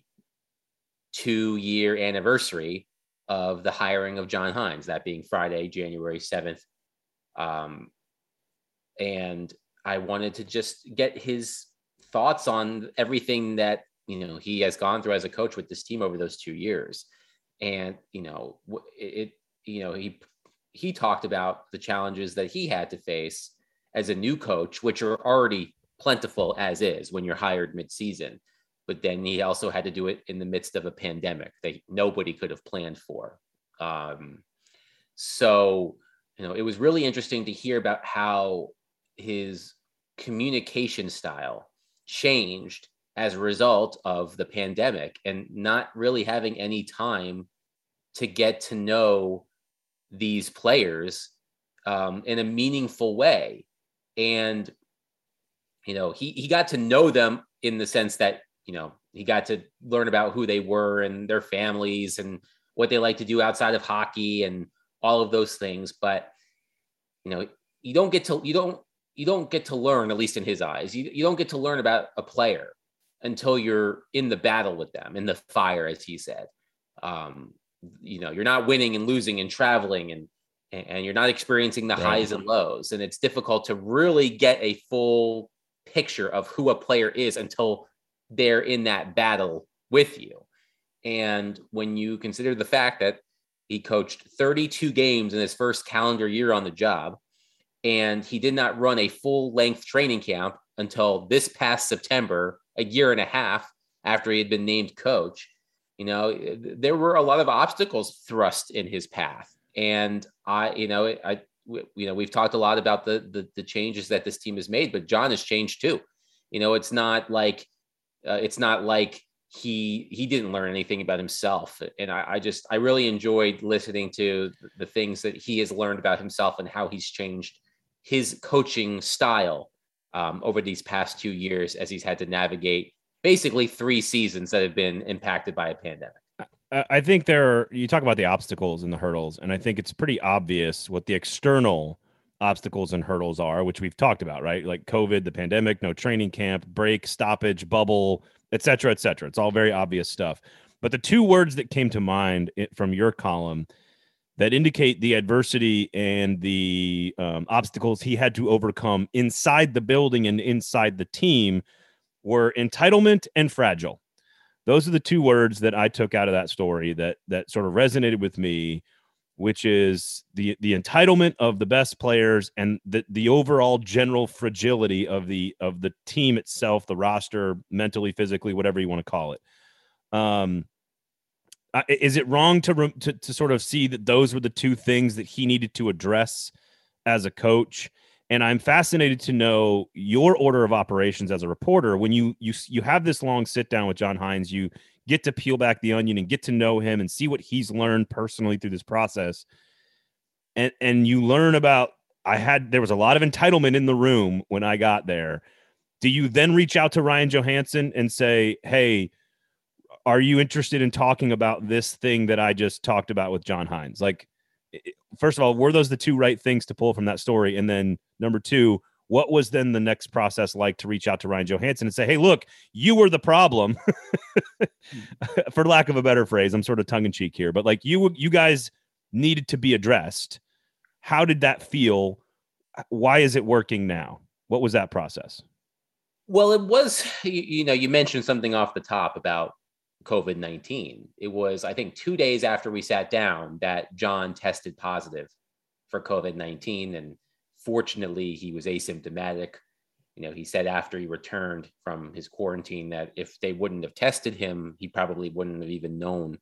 two year anniversary of the hiring of John Hynes, that being Friday, January seventh. Um, and I wanted to just get his thoughts on everything that, you know, he has gone through as a coach with this team over those two years. And, you know, it, you know, he, he talked about the challenges that he had to face as a new coach, which are already plentiful as is when you're hired mid-season, but then he also had to do it in the midst of a pandemic that nobody could have planned for. Um, so, you know, it was really interesting to hear about how his communication style changed as a result of the pandemic and not really having any time to get to know these players um, in a meaningful way. And, you know, he, he got to know them in the sense that, you know, he got to learn about who they were and their families and what they like to do outside of hockey and all of those things. But, you know, you don't get to, you don't, you don't get to learn, at least in his eyes, you, you don't get to learn about a player until you're in the battle with them, in the fire, as he said. Um, you know, you're not winning and losing and traveling and, and you're not experiencing the right. highs and lows. And it's difficult to really get a full picture of who a player is until they're in that battle with you. And when you consider the fact that he coached thirty-two games in his first calendar year on the job, and he did not run a full length training camp until this past September, a year and a half after he had been named coach, you know, there were a lot of obstacles thrust in his path. And I, you know, I, you know, we've talked a lot about the, the, the changes that this team has made, but John has changed too. You know, it's not like, uh, it's not like he, he didn't learn anything about himself. And I, I just, I really enjoyed listening to the things that he has learned about himself and how he's changed his coaching style Um, over these past two years as he's had to navigate basically three seasons that have been impacted by a pandemic. I, I think there are, you talk about the obstacles and the hurdles, and I think it's pretty obvious what the external obstacles and hurdles are, which we've talked about, right? Like COVID, the pandemic, no training camp, break, stoppage, bubble, et cetera, et cetera. It's all very obvious stuff. But the two words that came to mind from your column that indicate the adversity and the um, obstacles he had to overcome inside the building and inside the team were entitlement and fragile. Those are the two words that I took out of that story that that sort of resonated with me, which is the the entitlement of the best players and the the overall general fragility of the of the team itself, the roster, mentally, physically, whatever you want to call it. Um, Uh, is it wrong to, to to sort of see that those were the two things that he needed to address as a coach? And I'm fascinated to know your order of operations as a reporter. When you you you have this long sit down with John Hynes, you get to peel back the onion and get to know him and see what he's learned personally through this process. And and you learn about I had there was a lot of entitlement in the room when I got there. Do you then reach out to Ryan Johansen and say, hey, are you interested in talking about this thing that I just talked about with John Hynes? Like, first of all, were those the two right things to pull from that story? And then number two, what was then the next process like to reach out to Ryan Johansen and say, hey, look, you were the problem for lack of a better phrase. I'm sort of tongue in cheek here, but like you, you guys needed to be addressed. How did that feel? Why is it working now? What was that process? Well, it was, you know, you mentioned something off the top about COVID nineteen. It was, I think, two days after we sat down that John tested positive for COVID nineteen. And fortunately, he was asymptomatic. You know, he said after he returned from his quarantine that if they wouldn't have tested him, he probably wouldn't have even known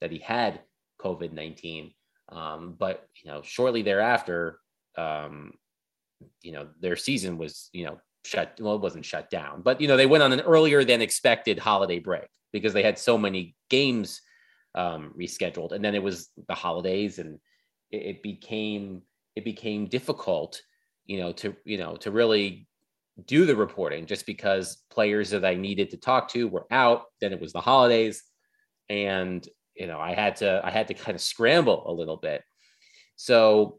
that he had COVID nineteen. Um, but, you know, shortly thereafter, um, you know, their season was, you know, shut. Well, it wasn't shut down, but, you know, they went on an earlier than expected holiday break because they had so many games um, rescheduled. And then it was the holidays and it, it became it became difficult, you know, to, you know, to really do the reporting just because players that I needed to talk to were out. Then it was the holidays. And, you know, I had to, I had to kind of scramble a little bit. So,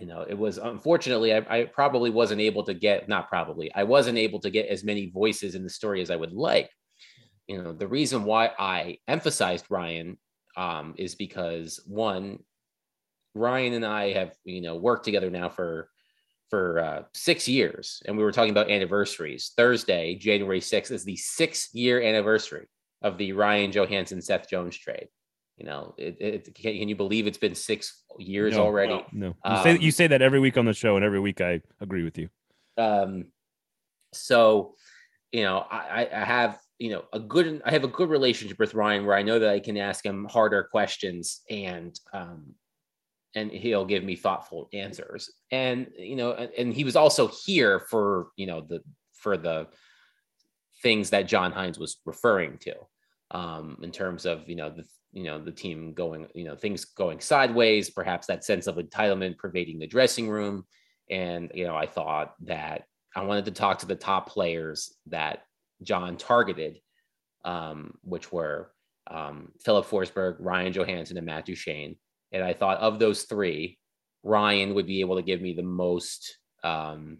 you know, it was, unfortunately, I, I probably wasn't able to get, not probably, I wasn't able to get as many voices in the story as I would like. You know, the reason why I emphasized Ryan um, is because, one, Ryan and I have, you know, worked together now for, for uh, six years. And we were talking about anniversaries. Thursday, January sixth is the six year anniversary of the Ryan Johansen, Seth Jones trade. You know, it, it, can you believe it's been six years no, already? No, no. Um, you, say, you say that every week on the show and every week I agree with you. Um, so, you know, I, I have, you know, a good, I have a good relationship with Ryan where I know that I can ask him harder questions and, um, and he'll give me thoughtful answers. And, you know, and, and he was also here for, you know, the, for the things that John Hynes was referring to um, in terms of, you know, the, you know, the team going, you know, things going sideways, perhaps that sense of entitlement pervading the dressing room. And, you know, I thought that I wanted to talk to the top players that John targeted, um, which were um, Filip Forsberg, Ryan Johansen, and Matt Duchene. And I thought of those three, Ryan would be able to give me the most, um,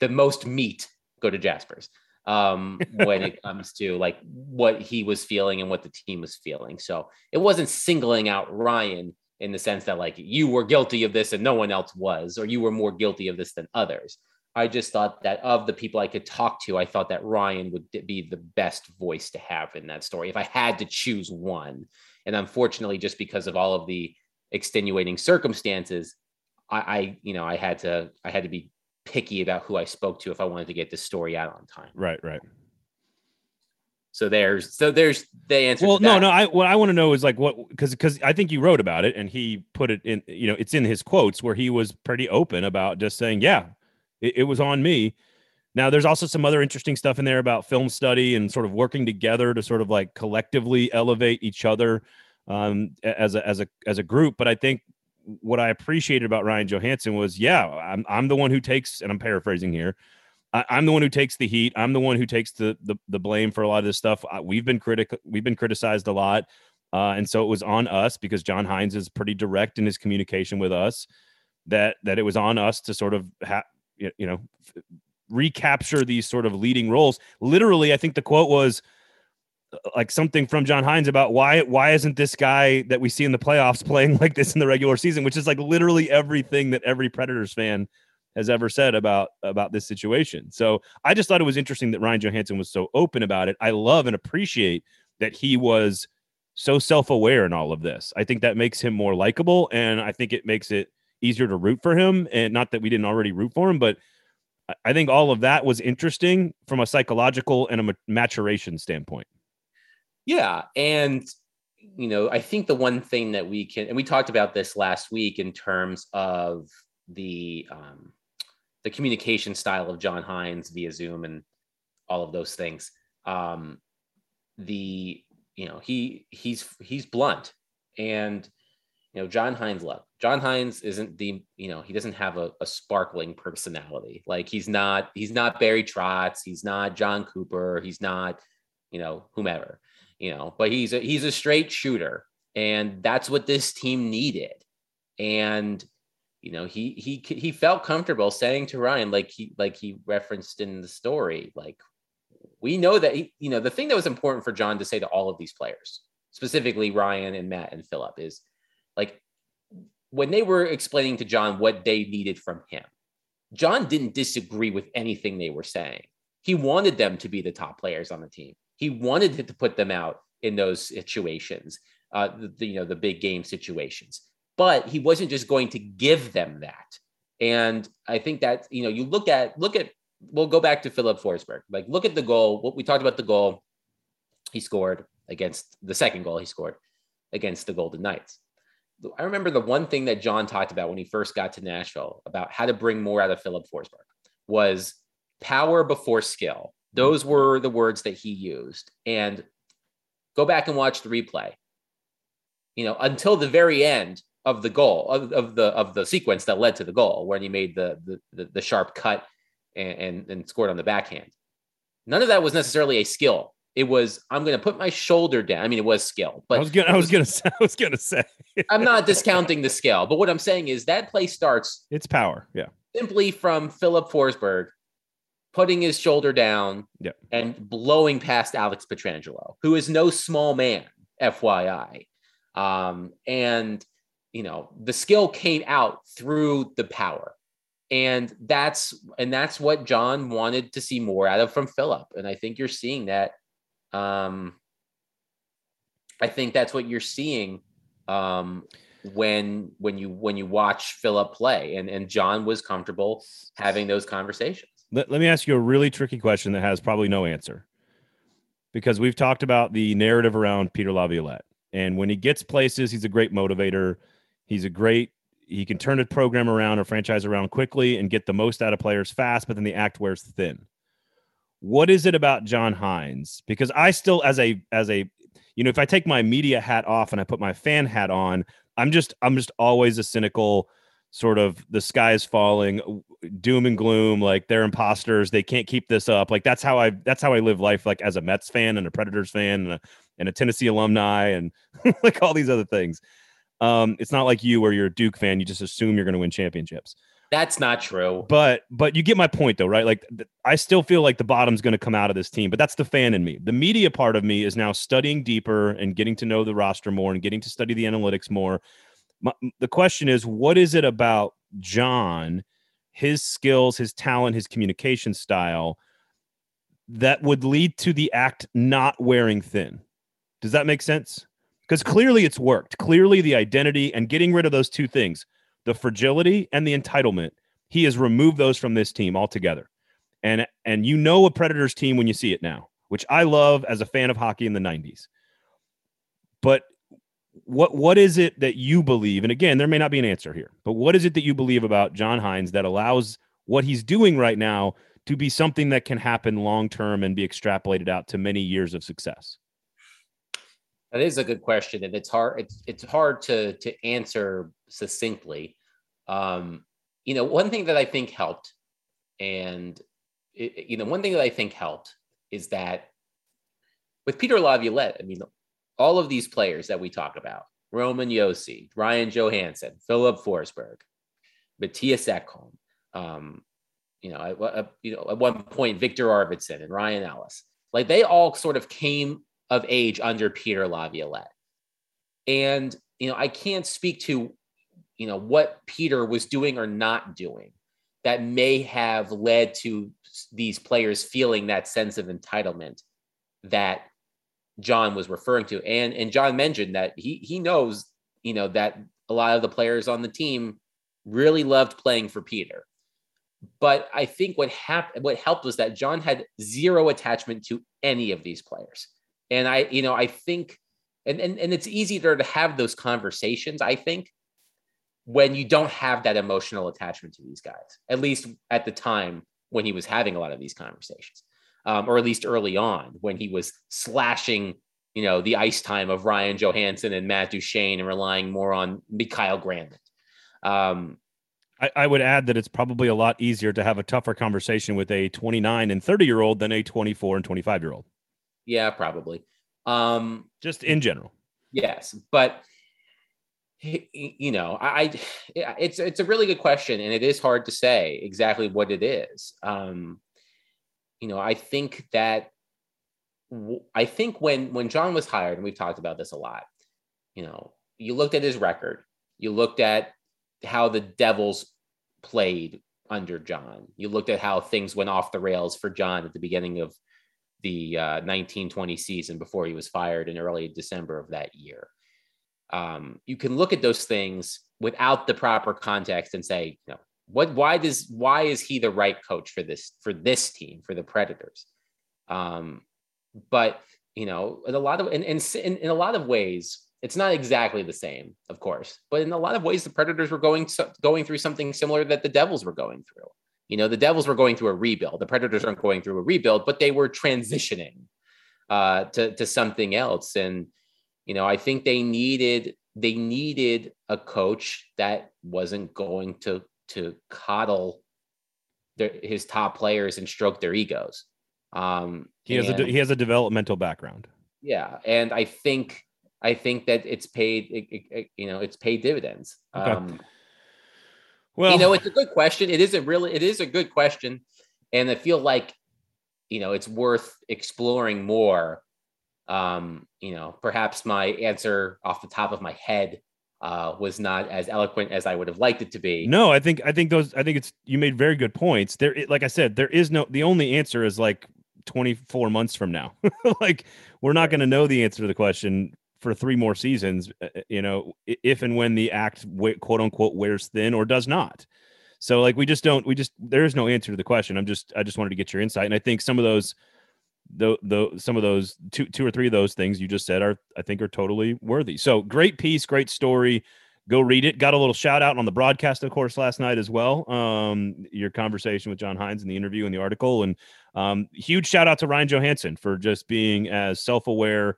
the most meat, go to Jaspers, um, when it comes to like what he was feeling and what the team was feeling. So it wasn't singling out Ryan in the sense that like you were guilty of this and no one else was, or you were more guilty of this than others. I just thought that of the people I could talk to, I thought that Ryan would be the best voice to have in that story if I had to choose one. And unfortunately, just because of all of the extenuating circumstances, I, I, you know, I had to, I had to be picky about who I spoke to if I wanted to get this story out on time. Right, right. So there's, so there's the answer. Well, to that. no, no. I what I want to know is like what, because because I think you wrote about it and he put it in. You know, it's in his quotes where he was pretty open about just saying, yeah, it, it was on me. Now, there's also some other interesting stuff in there about film study and sort of working together to sort of like collectively elevate each other um, as a as a as a group. But I think what I appreciated about Ryan Johansen was, yeah, I'm I'm the one who takes, and I'm paraphrasing here, I, I'm the one who takes the heat. I'm the one who takes the the, the blame for a lot of this stuff. I, we've been critic, we've been criticized a lot, uh, and so it was on us because John Hynes is pretty direct in his communication with us. That that it was on us to sort of ha- you know. F- recapture these sort of leading roles. Literally, I think the quote was like something from John Hynes about why why isn't this guy that we see in the playoffs playing like this in the regular season, which is like literally everything that every Predators fan has ever said about about this situation. So I just thought it was interesting that Ryan Johansen was so open about it. I love and appreciate that he was so self-aware in all of this. I think that makes him more likable, and I think it makes it easier to root for him. And not that we didn't already root for him, but I think all of that was interesting from a psychological and a maturation standpoint. Yeah. And, you know, I think the one thing that we can, and we talked about this last week in terms of the, um, the communication style of John Hynes via Zoom and all of those things. Um, the, you know, he, he's, he's blunt and, you know, John Hynes love. John Hynes isn't the, you know, he doesn't have a, a sparkling personality. Like he's not, he's not Barry Trotz. He's not John Cooper. He's not, you know, whomever, you know, but he's a, he's a straight shooter, and that's what this team needed. And, you know, he, he, he felt comfortable saying to Ryan, like he, like he referenced in the story, like we know that, he, you know, the thing that was important for John to say to all of these players, specifically Ryan and Matt and Philip, is, like when they were explaining to John what they needed from him, John didn't disagree with anything they were saying. He wanted them to be the top players on the team. he wanted to put them out in those situations, uh, the, the, you know, the big game situations, but he wasn't just going to give them that. And I think that, you know, you look at, look at, we'll go back to Filip Forsberg, like look at the goal. What we talked about, the goal he scored against, the second goal he scored against the Golden Knights. I remember the one thing that John talked about when he first got to Nashville about how to bring more out of Filip Forsberg was power before skill. Those were the words that he used. And go back and watch the replay. You know, until the very end of the goal, of, of the of the sequence that led to the goal, when he made the the, the, the sharp cut and, and, and scored on the backhand. None of that was necessarily a skill. It was, I'm going to put my shoulder down. I mean, it was skill, but I was going to, I was going to say, I'm not discounting the skill, but what I'm saying is that play starts. It's power. Yeah. Simply from Filip Forsberg putting his shoulder down yeah. and blowing past Alex Pietrangelo, who is no small man, F Y I. Um, and, you know, the skill came out through the power. And that's, and that's what John wanted to see more out of from Filip. And I think you're seeing that. Um, I think that's what you're seeing um, when when you when you watch Filip play, and and John was comfortable having those conversations. Let, let me ask you a really tricky question that has probably no answer, because we've talked about the narrative around Peter Laviolette, and when he gets places, he's a great motivator. He's a great he can turn a program around or franchise around quickly and get the most out of players fast, but then the act wears thin. What is it about John Hynes? Because I still, as a, as a, you know, if I take my media hat off and I put my fan hat on, I'm just, I'm just always a cynical sort of the sky is falling, doom and gloom. Like they're imposters. They can't keep this up. Like that's how I, that's how I live life. Like as a Mets fan and a Predators fan and a, and a Tennessee alumni and like all these other things. Um, it's not like you where you're a Duke fan. You just assume you're going to win championships. That's not true. But but you get my point, though, right? Like, th- I still feel like the bottom's going to come out of this team, but that's the fan in me. The media part of me is now studying deeper and getting to know the roster more and getting to study the analytics more. My, the question is, what is it about John, his skills, his talent, his communication style that would lead to the act not wearing thin? Does that make sense? Because clearly it's worked. Clearly the identity and getting rid of those two things, the fragility and the entitlement, he has removed those from this team altogether. And, and you know a Predators team when you see it now, which I love as a fan of hockey in the nineties. But what what is it that you believe? And again, there may not be an answer here, but what is it that you believe about John Hynes that allows what he's doing right now to be something that can happen long-term and be extrapolated out to many years of success? That is a good question. And it's hard, it's, it's hard to, to answer succinctly. Um, you know, one thing that I think helped and, it, you know, one thing that I think helped is that with Peter Laviolette, I mean, all of these players that we talk about, Roman Josi, Ryan Johansen, Filip Forsberg, Matthias Ekholm, um, you know, at, uh, you know, at one point, Victor Arvidsson and Ryan Ellis, like they all sort of came of age under Peter Laviolette. And, you know, I can't speak to, you know, what Peter was doing or not doing that may have led to these players feeling that sense of entitlement that John was referring to. And, and John mentioned that he, he knows, you know, that a lot of the players on the team really loved playing for Peter. But I think what happened, what helped was that John had zero attachment to any of these players. And I, you know, I think, and, and, and it's easier to have those conversations, I think, when you don't have that emotional attachment to these guys, at least at the time when he was having a lot of these conversations, um, or at least early on when he was slashing, you know, the ice time of Ryan Johansen and Matt Duchene and relying more on Mikael Granlund. Um, I, I would add that it's probably a lot easier to have a tougher conversation with a twenty-nine and thirty year old than a twenty-four and twenty-five year old. Yeah, probably. Um, Just in general. Yes. But, you know, I, I it's it's a really good question, and it is hard to say exactly what it is. Um, you know, I think that I think when when John was hired, and we've talked about this a lot, you know, you looked at his record. You looked at how the Devils played under John. You looked at how things went off the rails for John at the beginning of the uh, nineteen twenty season before he was fired in early December of that year. Um, you can look at those things without the proper context and say, you know, what, why does, why is he the right coach for this, for this team, for the Predators? Um, but, you know, in a lot of, in, in, in a lot of ways, it's not exactly the same, of course, but in a lot of ways, the Predators were going, going through something similar that the Devils were going through. You know, the Devils were going through a rebuild. The Predators aren't going through a rebuild, but they were transitioning uh, to, to something else. And, you know, I think they needed, they needed a coach that wasn't going to, to coddle their, his top players and stroke their egos. Um, he has and, a, he has a developmental background. Yeah. And I think, I think that it's paid, it, it, it, you know, it's paid dividends. Okay. Um, Well, you know, it's a good question. It is a really, it is a good question. And I feel like, you know, it's worth exploring more. Um, you know, perhaps my answer off the top of my head uh, was not as eloquent as I would have liked it to be. No, I think, I think those, I think it's, you made very good points there. It, like I said, there is no, the only answer is like twenty-four months from now. Like, we're not going to know the answer to the question for three more seasons, you know, if and when the act quote unquote wears thin or does not. So like, we just don't, we just, there is no answer to the question. I'm just, I just wanted to get your insight. And I think some of those, the, the, some of those two, two or three of those things you just said are, I think are totally worthy. So great piece, great story. Go read it. Got a little shout out on the broadcast, of course, last night as well. Um, your conversation with John Hynes in the interview and the article, and um, huge shout out to Ryan Johansen for just being as self-aware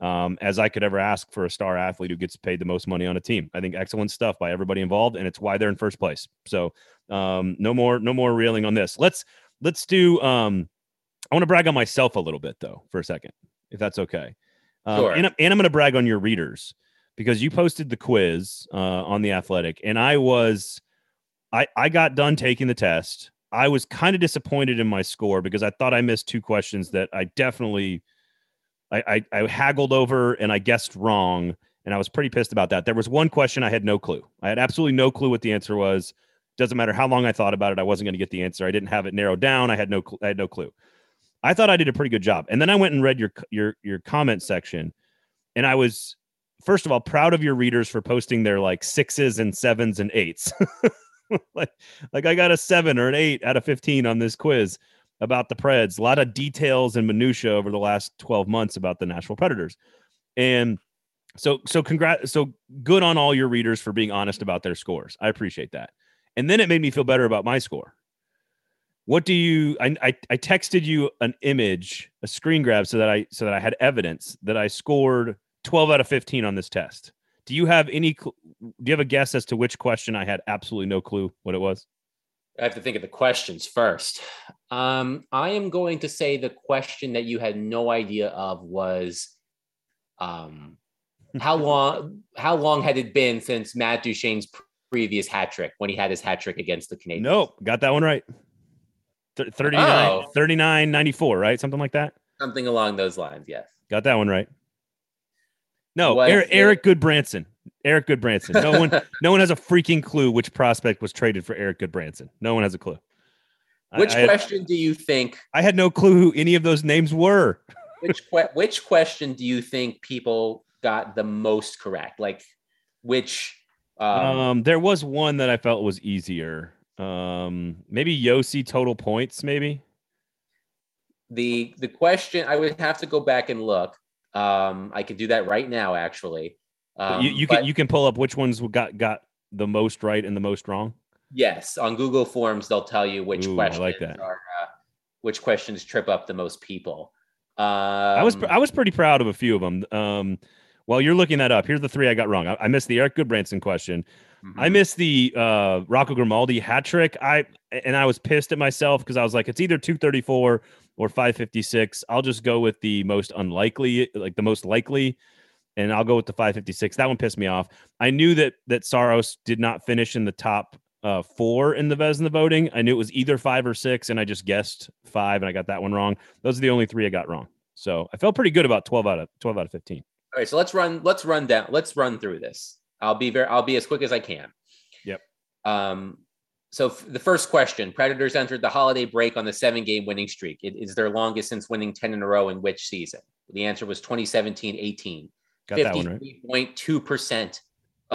Um, as I could ever ask for a star athlete who gets paid the most money on a team. I think excellent stuff by everybody involved, and it's why they're in first place. So um, no more, no more reeling on this. Let's, let's do, um, I want to brag on myself a little bit though, for a second, if that's okay. Um, sure. and, and I'm going to brag on your readers because you posted the quiz uh, on The Athletic, and I was, I, I got done taking the test. I was kind of disappointed in my score because I thought I missed two questions that I definitely I, I, I haggled over and I guessed wrong, and I was pretty pissed about that. There was one question I had no clue. I had absolutely no clue what the answer was. Doesn't matter how long I thought about it. I wasn't going to get the answer. I didn't have it narrowed down. I had no, I had no clue. I thought I did a pretty good job. And then I went and read your, your, your comment section. And I was, first of all, proud of your readers for posting their like sixes and sevens and eights. like, like I got a seven or an eight out of fifteen on this quiz about the Preds, a lot of details and minutia over the last twelve months about the Nashville Predators. And so, so congrats. So good on all your readers for being honest about their scores. I appreciate that. And then it made me feel better about my score. What do you, I, I, I texted you an image, a screen grab so that I, so that I had evidence that I scored twelve out of fifteen on this test. Do you have any, do you have a guess as to which question I had absolutely no clue what it was? I have to think of the questions first. Um, I am going to say the question that you had no idea of was um, how long how long had it been since Matt Duchene's previous hat trick, when he had his hat trick against the Canadiens? Nope, got that one right. Th- thirty-nine, oh. thirty-nine ninety-four, right? Something like that? Something along those lines, yes. Got that one right. No, Eric, Eric Gudbranson. Eric Gudbranson. No one, no one has a freaking clue which prospect was traded for Eric Gudbranson. No one has a clue. Which I, question I, do you think? I had no clue who any of those names were. which Which question do you think people got the most correct? Like, which? Um, um, there was one that I felt was easier. Um, maybe Josi total points. Maybe the the question. I would have to go back and look. Um, I could do that right now, actually. Um, you you but, can you can pull up which ones got got the most right and the most wrong. Yes, on Google Forms they'll tell you which Ooh, questions I like that. Are uh, which questions trip up the most people. Um, I was I was pretty proud of a few of them. Um, while you're looking that up, here's the three I got wrong. I, I missed the Eric Gudbranson question. Mm-hmm. I missed the uh, Rocco Grimaldi hat trick. I and I was pissed at myself because I was like, it's either two thirty-four or five fifty-six. I'll just go with the most unlikely, like the most likely. And I'll go with the five fifty-six. That one pissed me off. I knew that that Saros did not finish in the top uh, four in the Vezina voting. I knew it was either five or six, and I just guessed five, and I got that one wrong. Those are the only three I got wrong. So I felt pretty good about twelve out of fifteen. All right, so let's run. Let's run down. Let's run through this. I'll be very. I'll be as quick as I can. Yep. Um, So the first question, Predators entered the holiday break on the seven-game winning streak. It is their longest since winning ten in a row in which season? The answer was twenty seventeen eighteen. Got that one right. fifty-three point two percent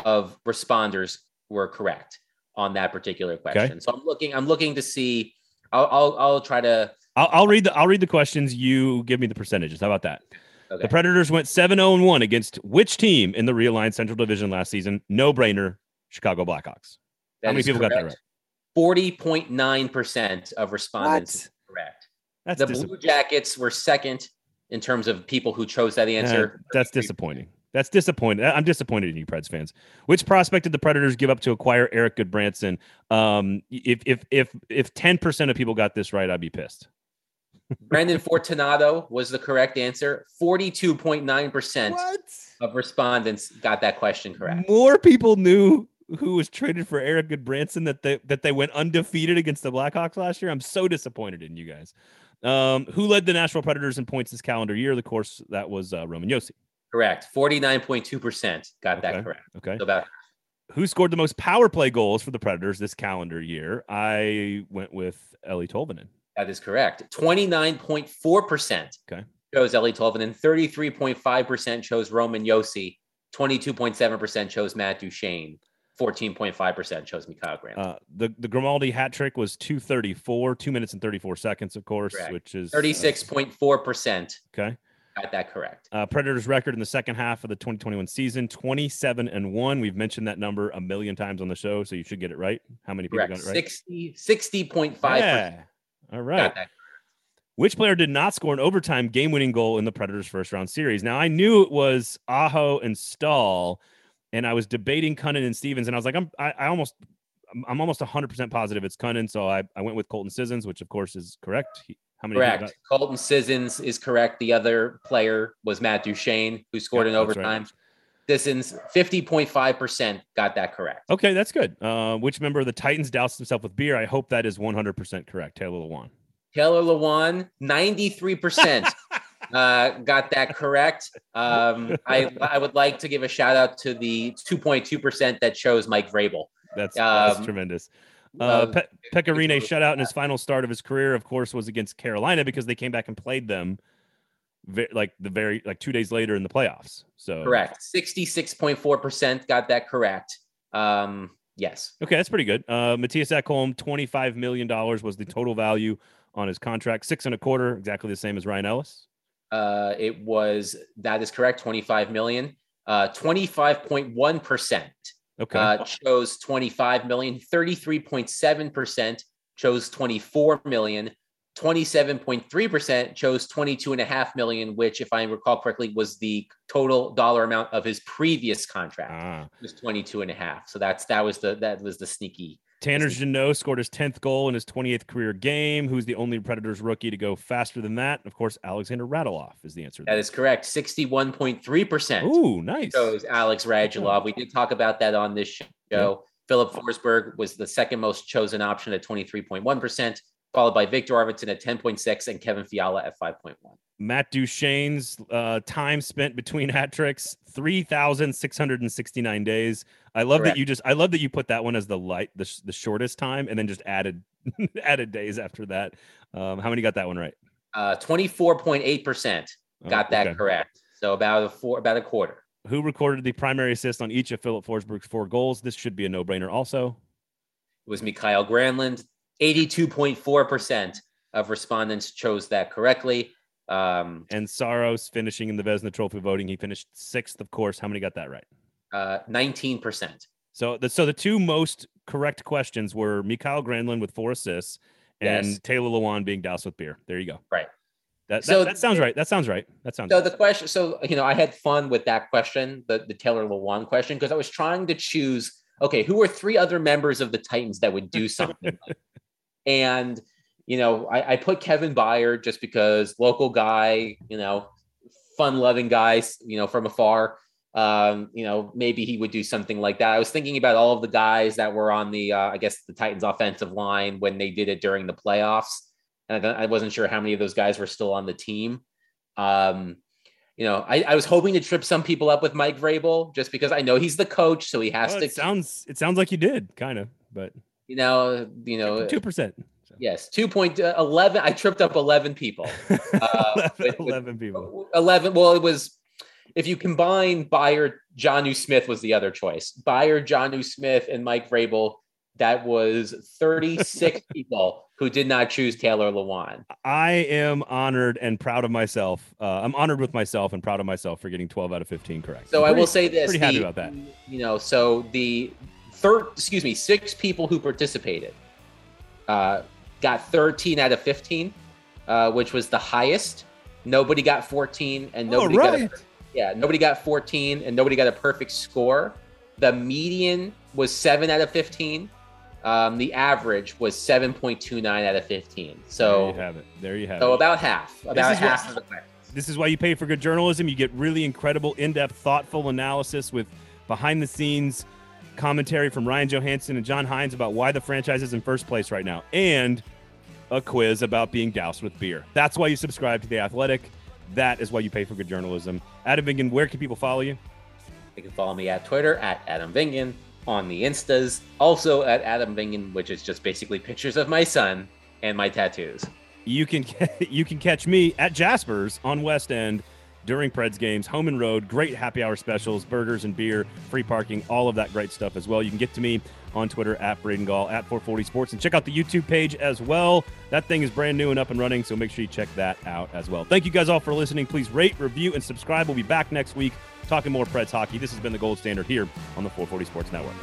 of responders were correct on that particular question. Okay. So I'm looking, I'm looking to see, I'll, I'll, I'll try to, I'll, I'll read the, I'll read the questions. You give me the percentages. How about that? Okay. The Predators went seven oh one against which team in the realigned Central Division last season? No brainer, Chicago Blackhawks. That How many people correct. got that right? forty point nine percent of respondents what? correct. That's the Blue Jackets were second in terms of people who chose that answer. Uh, that's disappointing. That's disappointing. I'm disappointed in you, Preds fans. Which prospect did the Predators give up to acquire Eric Gudbranson? Um, if if if if ten percent of people got this right, I'd be pissed. Brandon Fortunato was the correct answer. forty-two point nine percent of respondents got that question correct. More people knew who was traded for Eric Gudbranson that they that they went undefeated against the Blackhawks last year. I'm so disappointed in you guys. Um, who led the Nashville Predators in points this calendar year? Of course, that was uh, Roman Josi. Correct. forty-nine point two percent got that okay. correct. Okay. So about- Who scored the most power play goals for the Predators this calendar year? I went with Ellie Tolvanen. That is correct. twenty-nine point four percent okay. chose Ellie Tolvanen. thirty-three point five percent chose Roman Josi. twenty-two point seven percent chose Matt Duchene. fourteen point five percent chose Mikael Granlund. Uh, the, the Grimaldi hat trick was two thirty-four, two minutes and thirty-four seconds, of course, correct. which is thirty-six point four percent. Uh, okay. Got that correct. Uh, Predators record in the second half of the twenty twenty-one season, twenty-seven and one. We've mentioned that number a million times on the show, so you should get it right. How many people correct. got it right? sixty, sixty point five percent. Yeah. All right. Which player did not score an overtime game-winning goal in the Predators' first-round series? Now, I knew it was Aho and Stahl, and I was debating Cunnin and Stevens, and I was like, I'm I, I almost I'm almost one hundred percent positive it's Cunnin, so I, I went with Colton Sissons, which, of course, is correct. He, How many correct. Colton Sissons is correct. The other player was Matt Duchene, who scored yeah, in overtime. Right. Sissons, fifty point five percent got that correct. Okay, that's good. Uh, which member of the Titans doused himself with beer? I hope that is one hundred percent correct. Taylor Lewan. Taylor Lewan, ninety-three percent uh, got that correct. Um, I, I would like to give a shout out to the two point two percent that chose Mike Vrabel. That's, um, that's tremendous. Uh, Pe- Pecorine shut out in his final start of his career, of course, was against Carolina because they came back and played them ve- like the very like two days later in the playoffs. So correct, sixty-six point four percent got that correct. Um, yes, okay, that's pretty good. Uh, Matthias Ekholm, twenty-five million dollars was the total value on his contract, six and a quarter, exactly the same as Ryan Ellis. Uh, it was that is correct, twenty-five million, uh, twenty-five point one percent. Okay. Uh, chose twenty-five million, thirty-three point seven percent chose twenty-four million, twenty-seven point three percent chose twenty-two and a half million, which, if I recall correctly, was the total dollar amount of his previous contract. Ah. It was twenty-two and a half. So that's, that was the, that was the sneaky. Tanner Jeannot scored his tenth goal in his twentieth career game. Who's the only Predators rookie to go faster than that? Of course, Alexander Radulov is the answer. That is correct. sixty-one point three percent. Ooh, nice. Goes Alex Radulov. We did talk about that on this show. Yeah. Filip Forsberg was the second most chosen option at twenty-three point one percent, followed by Victor Arvidsson at ten point six and Kevin Fiala at five point one. Matt Duchene's uh, time spent between hat tricks, three thousand six hundred sixty-nine days. I love correct. that you just, I love that you put that one as the light, the, sh- the shortest time, and then just added, added days after that. Um, how many got that one right? Uh, twenty-four point eight percent got oh, that okay. correct. So about a four, about a quarter. Who recorded the primary assist on each of Filip Forsberg's four goals? This should be a no-brainer also. It was Mikael Granlund. eighty-two point four percent of respondents chose that correctly. Um, and Saros finishing in the Vezina Trophy voting. He finished sixth, of course. How many got that right? Uh, nineteen percent. So the, so the two most correct questions were Mikael Granlund with four assists and yes. Taylor Lewan being doused with beer. There you go. Right. That, that, so, that sounds right. That sounds right. That sounds so right. The question, so, you know, I had fun with that question, the, the Taylor Lewan question, because I was trying to choose, okay, who are three other members of the Titans that would do something like and, you know, I, I put Kevin Byard just because local guy, you know, fun loving guys, you know, from afar, um, you know, maybe he would do something like that. I was thinking about all of the guys that were on the, uh, I guess the Titans offensive line when they did it during the playoffs. And I, I wasn't sure how many of those guys were still on the team. Um, you know, I, I was hoping to trip some people up with Mike Vrabel just because I know he's the coach. So he has well, to, it sounds, it sounds like you did kind of, but You know, you know, two percent. So. Yes, two point eleven. I tripped up eleven people. Uh, eleven, eleven people. Eleven. Well, it was if you combine Buyer, Jonnu Smith was the other choice. Buyer, Jonnu Smith, and Mike Vrabel. That was thirty-six people who did not choose Taylor Lewan. I am honored and proud of myself. Uh, I'm honored with myself and proud of myself for getting twelve out of fifteen correct. So pretty, I will say this. Pretty happy the, about that. You know, so the third, excuse me, six people who participated uh, got thirteen out of fifteen, uh, which was the highest. Nobody got fourteen, and nobody oh, right. got a, yeah, nobody got fourteen, and nobody got a perfect score. The median was seven out of fifteen. Um, the average was seven point two nine out of fifteen. So there you have it. There you have so it. So about half, about half why, of the questions. This is why you pay for good journalism. You get really incredible, in-depth, thoughtful analysis with behind-the-scenes commentary from Ryan Johansen and John Hynes about why the franchise is in first place right now, and a quiz about being doused with beer. That's why you subscribe to The Athletic. That is why you pay for good journalism. Adam Vingan, where can people follow you? They can follow me at Twitter, at Adam Vingan. On the Instas, also at Adam Vingan, which is just basically pictures of my son and my tattoos. You can you can catch me at Jaspers on West End during Preds games, home and road, great happy hour specials, burgers and beer, free parking, all of that great stuff as well. You can get to me on Twitter at Braden Gall, at four forty sports, and check out the YouTube page as well. That thing is brand new and up and running, so make sure you check that out as well. Thank you guys all for listening. Please rate, review, and subscribe. We'll be back next week talking more Preds hockey. This has been the Gold Standard here on the four forty Sports Network.